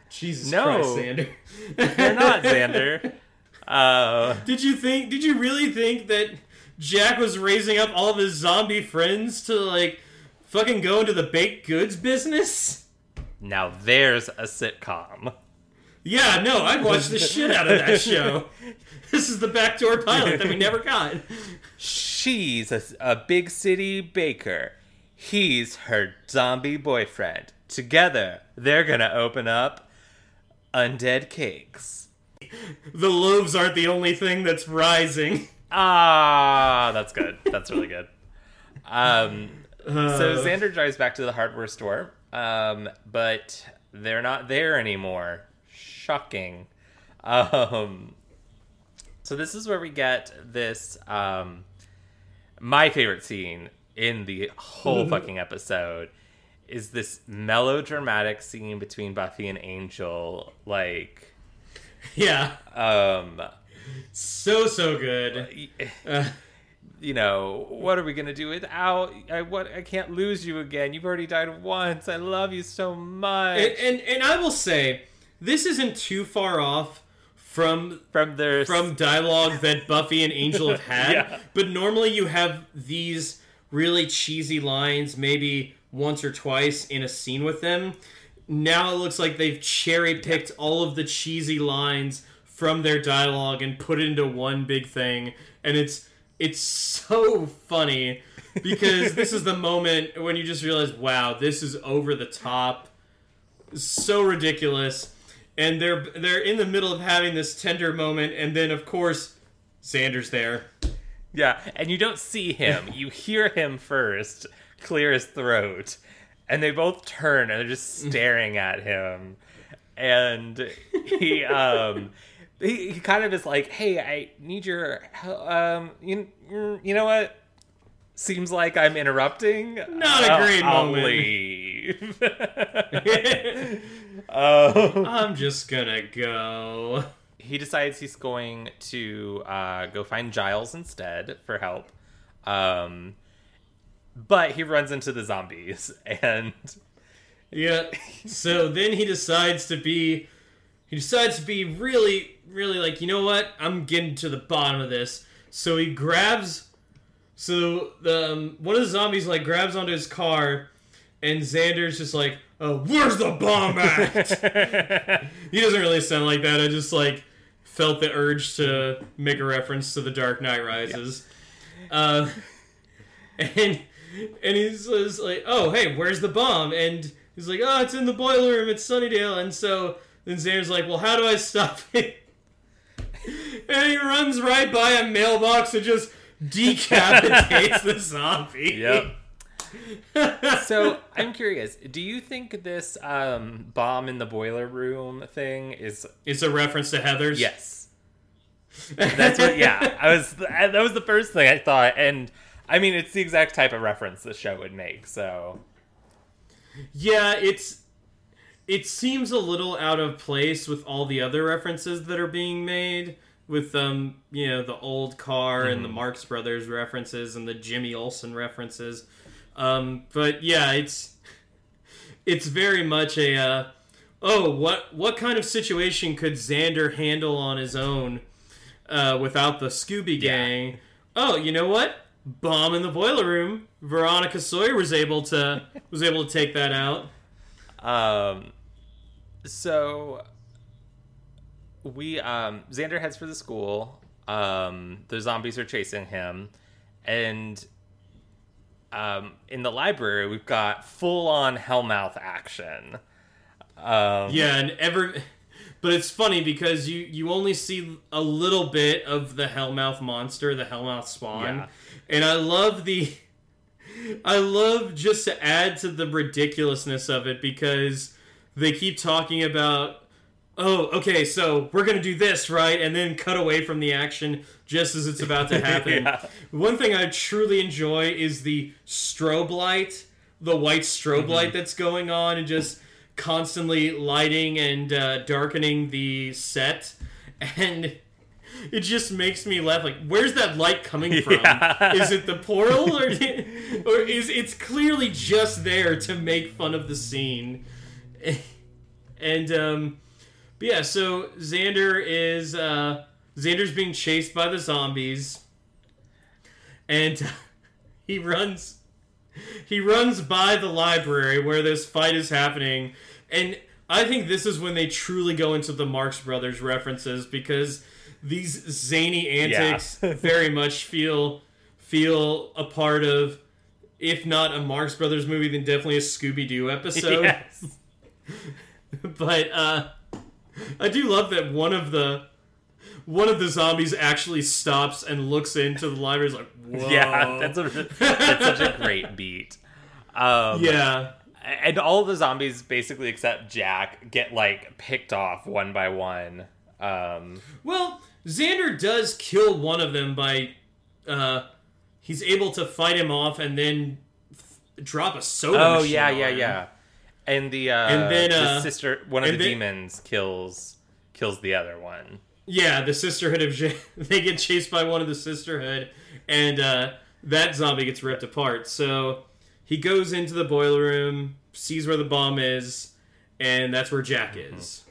Jesus Christ, Xander. They're not, Xander. Did you really think that Jack was raising up all of his zombie friends to like fucking go into the baked goods business? Now there's a sitcom. Yeah, no, I'd watch the shit out of that show. This is the backdoor pilot that we never got. She's a big city baker. He's her zombie boyfriend. Together, they're gonna open up Undead Cakes. The loaves aren't the only thing that's rising. Ah, that's good. That's really good. So Xander drives back to the hardware store, but they're not there anymore. Shocking. So this is where we get this, my favorite scene in the whole fucking episode is this melodramatic scene between Buffy and Angel. Like, yeah. So good. You know, what are we gonna do without? I can't lose you again. You've already died once. I love you so much. And I will say, this isn't too far off from dialogue that Buffy and Angel have had. Yeah. But normally you have these really cheesy lines, maybe once or twice in a scene with them. Now it looks like they've cherry picked all of the cheesy lines from their dialogue and put it into one big thing, and it's so funny because this is the moment when you just realize, wow, this is over the top, so ridiculous. And they're in the middle of having this tender moment, and then of course Xander's there. Yeah, and you don't see him; you hear him first, clear his throat, and they both turn and they're just staring at him, and he He kind of is like, "Hey, I need your help. You know what? Seems like I'm interrupting. Not a great moment. Leave. I'm just gonna go." He decides he's going to go find Giles instead for help. But he runs into the zombies, and yeah. So then he decides to be. He decides to be really, really like, you know what? I'm getting to the bottom of this. So he grabs... So one of the zombies, like, grabs onto his car, and Xander's just like, "Oh, where's the bomb at?" He doesn't really sound like that. I just, like, felt the urge to make a reference to The Dark Knight Rises. Yeah. And he's just like, "Oh, hey, where's the bomb?" And he's like, "Oh, it's in the boiler room. It's Sunnydale." And so... Then Xander's like, "Well, how do I stop it?" And he runs right by a mailbox and just decapitates the zombie. Yep. So, I'm curious. Do you think this bomb in the boiler room thing is... It's a reference to Heathers? Yes. That's what, yeah. That was the first thing I thought. And, I mean, it's the exact type of reference the show would make, so... Yeah, It seems a little out of place with all the other references that are being made with, you know, the old car and the Marx Brothers references and the Jimmy Olsen references. But yeah, it's very much oh, what kind of situation could Xander handle on his own without the Scooby Gang? Yeah. Oh, you know what? Bomb in the boiler room. Veronica Sawyer was able to take that out. So we Xander heads for the school. The zombies are chasing him, and in the library we've got full-on Hellmouth action. But it's funny because you only see a little bit of the Hellmouth monster, the Hellmouth spawn. Yeah. And I love just to add to the ridiculousness of it, because they keep talking about, oh, okay, so we're going to do this, right? And then cut away from the action just as it's about to happen. Yeah. One thing I truly enjoy is the strobe light, the white strobe light that's going on, and just constantly lighting and darkening the set, and it just makes me laugh. Like, where's that light coming from? Yeah. Is it the portal, or is it's clearly just there to make fun of the scene? And but yeah, so Xander's being chased by the zombies, and he runs. He runs by the library where this fight is happening, and I think this is when they truly go into the Marx Brothers references, because these zany antics very much feel a part of, if not a Marx Brothers movie, then definitely a Scooby-Doo episode. Yes. But I do love that one of the zombies actually stops and looks into the library. Is like, whoa. Yeah, that's such a great beat. Yeah. And all the zombies, basically except Jack, get, like, picked off one by one. Well, Xander does kill one of them by... he's able to fight him off and then drop a soda machine. Oh, yeah. And the sister... One of the demons kills the other one. Yeah, the Sisterhood of Jay. They get chased by one of the Sisterhood, and that zombie gets ripped apart. So he goes into the boiler room, sees where the bomb is, and that's where Jack is.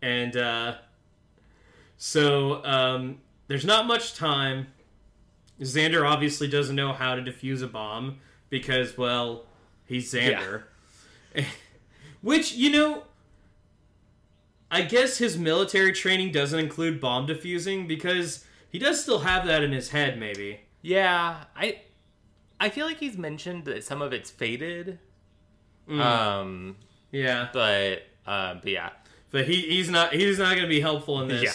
And so there's not much time. Xander obviously doesn't know how to defuse a bomb because, well, he's Xander. Yeah. Which, you know... I guess his military training doesn't include bomb defusing, because he does still have that in his head, maybe. Yeah, I feel like he's mentioned that some of it's faded. Yeah, but yeah, but he's not going to be helpful in this. Yeah.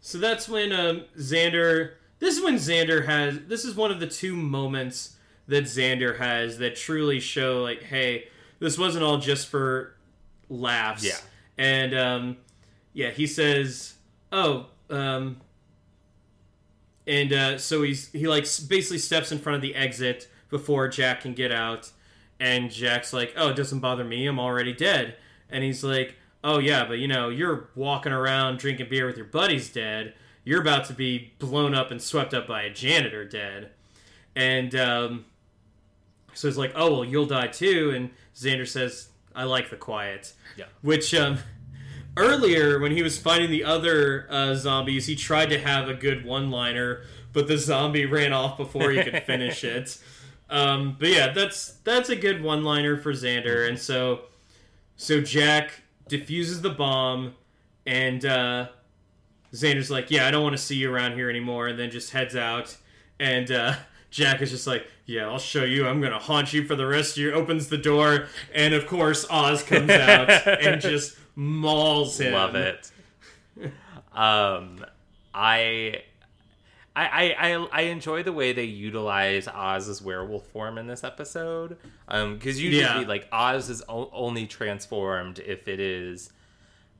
So that's when Xander. This is when Xander has. This is one of the two moments that Xander has that truly show, like, hey, this wasn't all just for laughs. Yeah. And, he says, so he basically steps in front of the exit before Jack can get out, and Jack's like, oh, it doesn't bother me, I'm already dead. And he's like, oh, yeah, but, you know, you're walking around drinking beer with your buddies dead, you're about to be blown up and swept up by a janitor dead. And, so he's like, oh, well, you'll die too, and Xander says... I like the quiet. Yeah. Which, earlier, when he was fighting the other zombies, he tried to have a good one-liner, but the zombie ran off before he could finish it. But yeah, that's a good one-liner for Xander. And so Jack defuses the bomb, and Xander's like, yeah, I don't want to see you around here anymore, and then just heads out. And Jack is just like, yeah, I'll show you. I'm going to haunt you for the rest of your... Opens the door, and of course, Oz comes out and just mauls him. Love it. I enjoy the way they utilize Oz's werewolf form in this episode. Because usually, like, Oz is only transformed if it is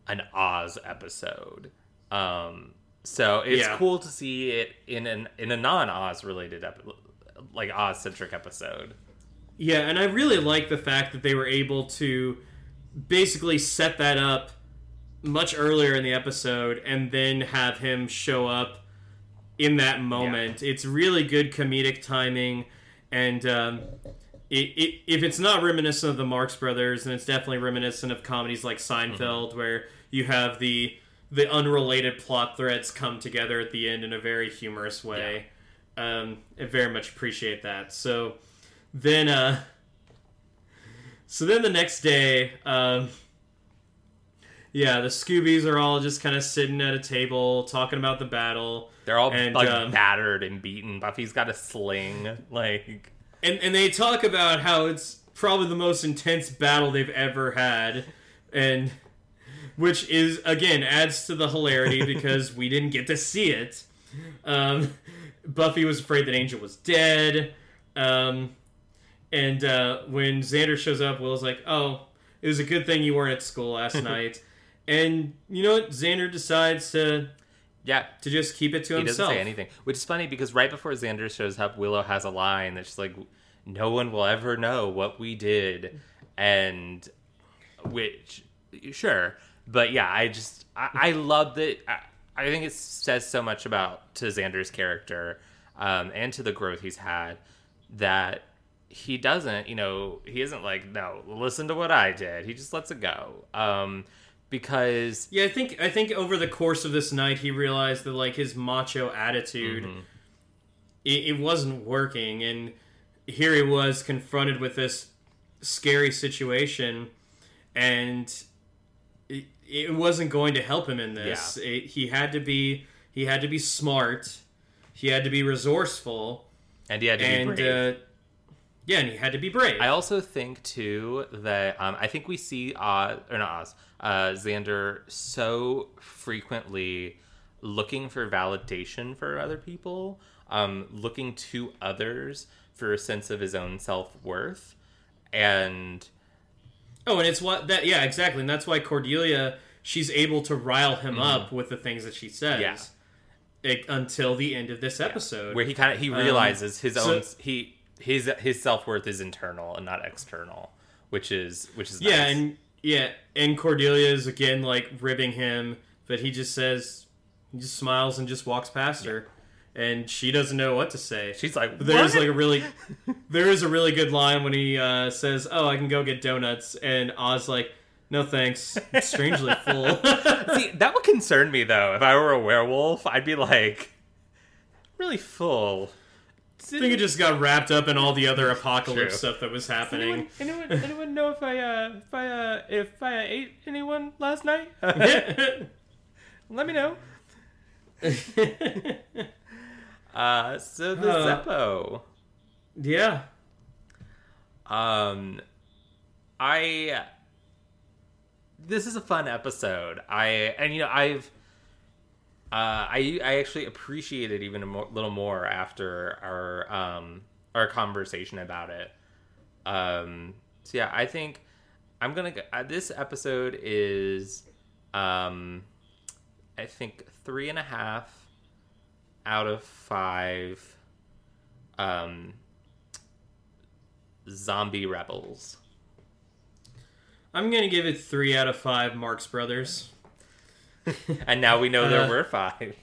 an Oz episode. So it's cool to see it in a non-Oz related episode. Like, Oz-centric episode. Yeah, and I really like the fact that they were able to basically set that up much earlier in the episode and then have him show up in that moment. Yeah. It's really good comedic timing, and if it's not reminiscent of the Marx Brothers, then it's definitely reminiscent of comedies like Seinfeld, mm-hmm. where you have the unrelated plot threads come together at the end in a very humorous way. Yeah. I very much appreciate that. So then the next day, the Scoobies are all just kind of sitting at a table talking about the battle. They're all battered and beaten. Buffy's got a sling, and they talk about how it's probably the most intense battle they've ever had, and. Which is, again, adds to the hilarity because we didn't get to see it. Buffy was afraid that Angel was dead. When Xander shows up, Will's like, oh, it was a good thing you weren't at school last night. And you know what? Xander decides to just keep it to himself. He doesn't say anything. Which is funny because right before Xander shows up, Willow has a line that's just like, no one will ever know what we did. And which, sure. But yeah, I love that. I think it says so much to Xander's character and to the growth he's had that he doesn't, he isn't like, no, listen to what I did. He just lets it go. Because... Yeah, I think over the course of this night, he realized that his macho attitude, mm-hmm. it wasn't working. And here he was confronted with this scary situation and... It wasn't going to help him in this. Yeah. He had to be smart. He had to be resourceful. And he had to be brave. And he had to be brave. I also think, too, that I think we see Xander so frequently looking for validation for other people, looking to others for a sense of his own self-worth. And... Oh, and it's what that, yeah, exactly. And that's why Cordelia, she's able to rile him up with the things that she says until the end of this episode. Yeah. Where he kind of, he realizes his self-worth is internal and not external, which is nice. And Cordelia is again, ribbing him, but he just smiles and just walks past her. And she doesn't know what to say. She's like, what? There's a really good line when he says, oh, I can go get donuts. And Oz like, no, thanks. I'm strangely full. See, that would concern me, though. If I were a werewolf, I'd be like, really full. I think it just got wrapped up in all the other apocalypse stuff that was happening. Does anyone know if I ate anyone last night? Let me know. So the Zeppo. Yeah. This is a fun episode. I actually appreciate it even a little more after our conversation about it. So yeah, I think I'm gonna. This episode is, I think 3.5. Out of 5 zombie rebels. I'm going to give it 3 out of 5 Marx Brothers. And now we know there were 5.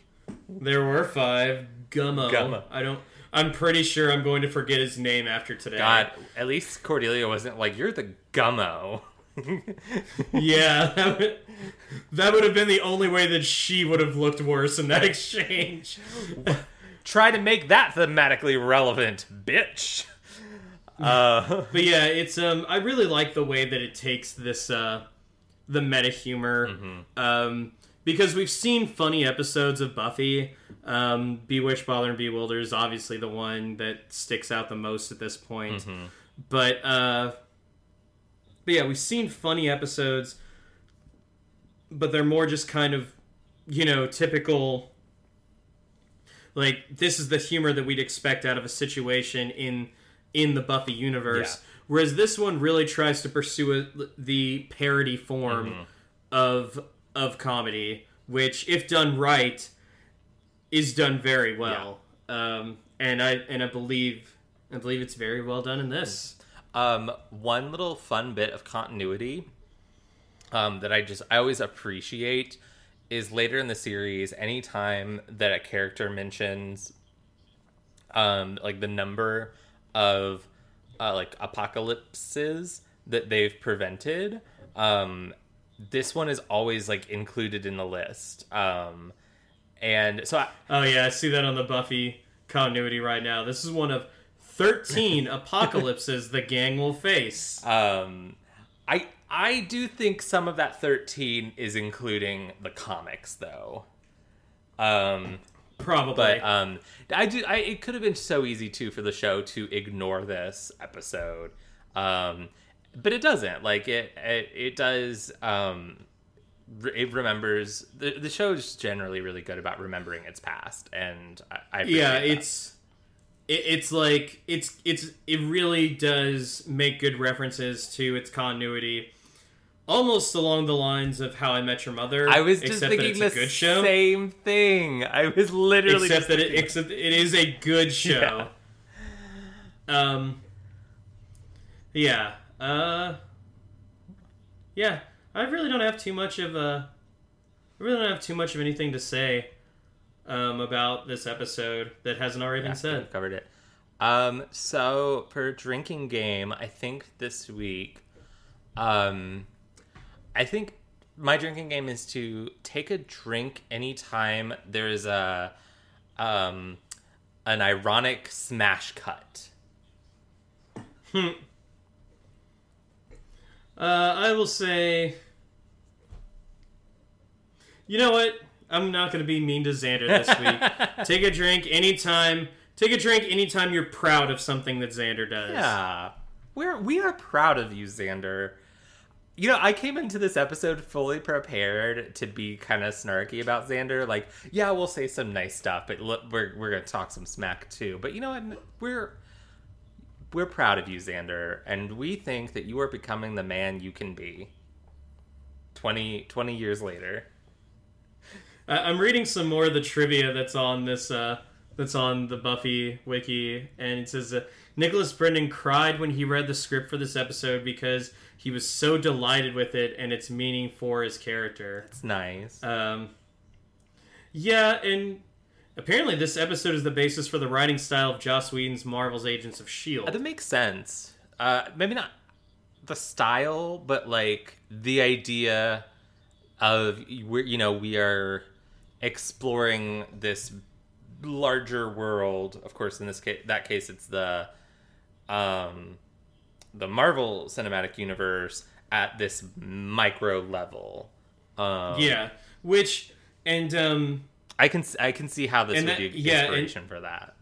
There were 5. Gummo. I'm pretty sure I'm going to forget his name after today. God, at least Cordelia wasn't like, you're the Gummo. Yeah, that would have been the only way that she would have looked worse in that exchange. Try to make that thematically relevant, bitch. But yeah, it's I really like the way that it takes this the meta humor, mm-hmm. Because we've seen funny episodes of Buffy. Bewitched, Bother, and Bewildered is obviously the one that sticks out the most at this point, mm-hmm. But yeah, we've seen funny episodes, but they're more just kind of, typical, this is the humor that we'd expect out of a situation in the Buffy universe. Yeah. Whereas this one really tries to pursue the parody form mm-hmm. of comedy, which, if done right, is done very well. Yeah. And I believe it's very well done in this. Mm. One little fun bit of continuity that I always appreciate is later in the series, anytime that a character mentions the number of like apocalypses that they've prevented. This one is always like included in the list. And so I see that on the Buffy continuity right now. This is one of 13 apocalypses the gang will face. I do think some of that 13 is including the comics, though. Probably. But it could have been so easy, too, for the show to ignore this episode. But it doesn't. Like, it does... it remembers... The show is generally really good about remembering its past, and I appreciate that. It really does make good references to its continuity, almost along the lines of How I Met Your Mother. I was just thinking the same thing. I was literally except it is a good show. Yeah. I really don't have too much of anything to say about this episode that hasn't already been said. We've covered it. So for drinking game, I think this week, I think my drinking game is to take a drink anytime there's a an ironic smash cut. I will say, you know what? I'm not going to be mean to Xander this week. Take a drink anytime you're proud of something that Xander does. Yeah. We are proud of you, Xander. You know, I came into this episode fully prepared to be kind of snarky about Xander. Like, yeah, we'll say some nice stuff, but look, we're going to talk some smack too. But you know what? We're proud of you, Xander, and we think that you are becoming the man you can be 20 years later. I'm reading some more of the trivia that's on this, that's on the Buffy wiki, and it says Nicholas Brendan cried when he read the script for this episode because he was so delighted with it and its meaning for his character. That's nice. Yeah, and apparently this episode is the basis for the writing style of Joss Whedon's Marvel's Agents of S.H.I.E.L.D. That makes sense. Maybe not the style, but like the idea of, you know, we are exploring this larger world. Of course, in this case, it's the Marvel Cinematic Universe at this micro level. I can see how this would be inspiration for that.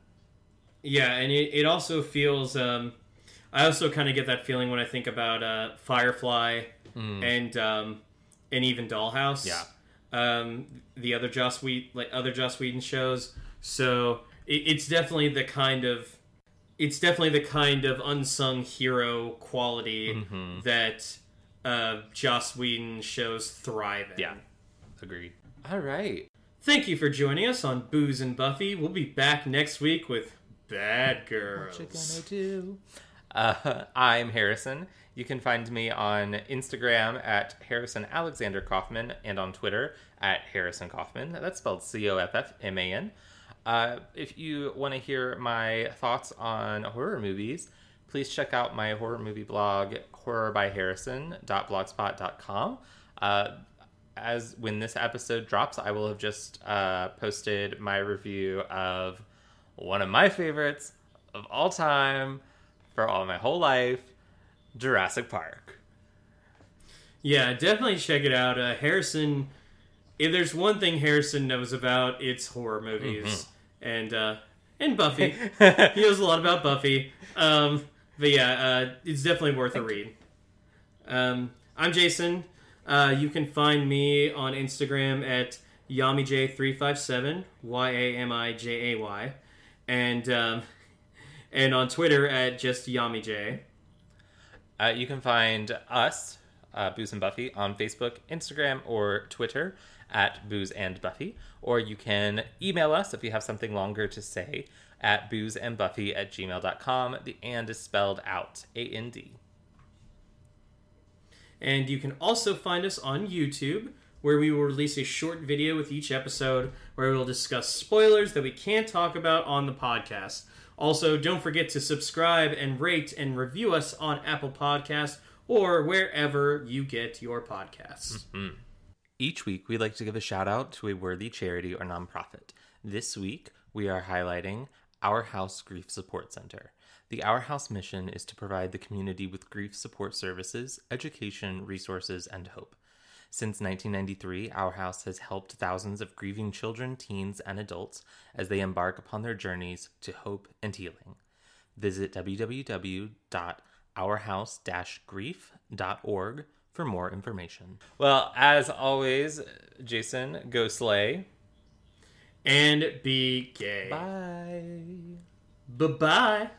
Yeah, and it also feels. I also kind of get that feeling when I think about Firefly and even Dollhouse. Yeah. The other Joss Whedon shows. So it's definitely the kind of unsung hero quality that Joss Whedon shows thrive in. Yeah, agreed. All right. Thank you for joining us on Booze and Buffy. We'll be back next week with Bad Girls. What you gonna do? I'm Harrison. You can find me on Instagram at Harrison Alexander Kaufman and on Twitter at Harrison Kaufman. That's spelled C-O-F-F-M-A-N. If you want to hear my thoughts on horror movies, please check out my horror movie blog, horrorbyharrison.blogspot.com. As when this episode drops, I will have just posted my review of one of my favorites of all time for all my whole life, Jurassic Park. Yeah, definitely check it out. Harrison, if there's one thing Harrison knows about, it's horror movies and Buffy. He knows a lot about Buffy. But yeah, it's definitely worth a read. I'm Jason. You can find me on Instagram at YamiJ357, Y-A-M-I-J-A-Y, and on Twitter at just YamiJ. You can find us, Booze and Buffy, on Facebook, Instagram, or Twitter at Booze and Buffy. Or you can email us if you have something longer to say at boozeandbuffy@gmail.com. The and is spelled out, A-N-D. And you can also find us on YouTube, where we will release a short video with each episode where we will discuss spoilers that we can't talk about on the podcast. Also, don't forget to subscribe and rate and review us on Apple Podcasts or wherever you get your podcasts. Mm-hmm. Each week, we like to give a shout out to a worthy charity or nonprofit. This week, we are highlighting Our House Grief Support Center. The Our House mission is to provide the community with grief support services, education, resources, and hope. Since 1993, Our House has helped thousands of grieving children, teens, and adults as they embark upon their journeys to hope and healing. Visit www.ourhouse-grief.org for more information. Well, as always, Jason, go slay. And be gay. Bye. Bye-bye.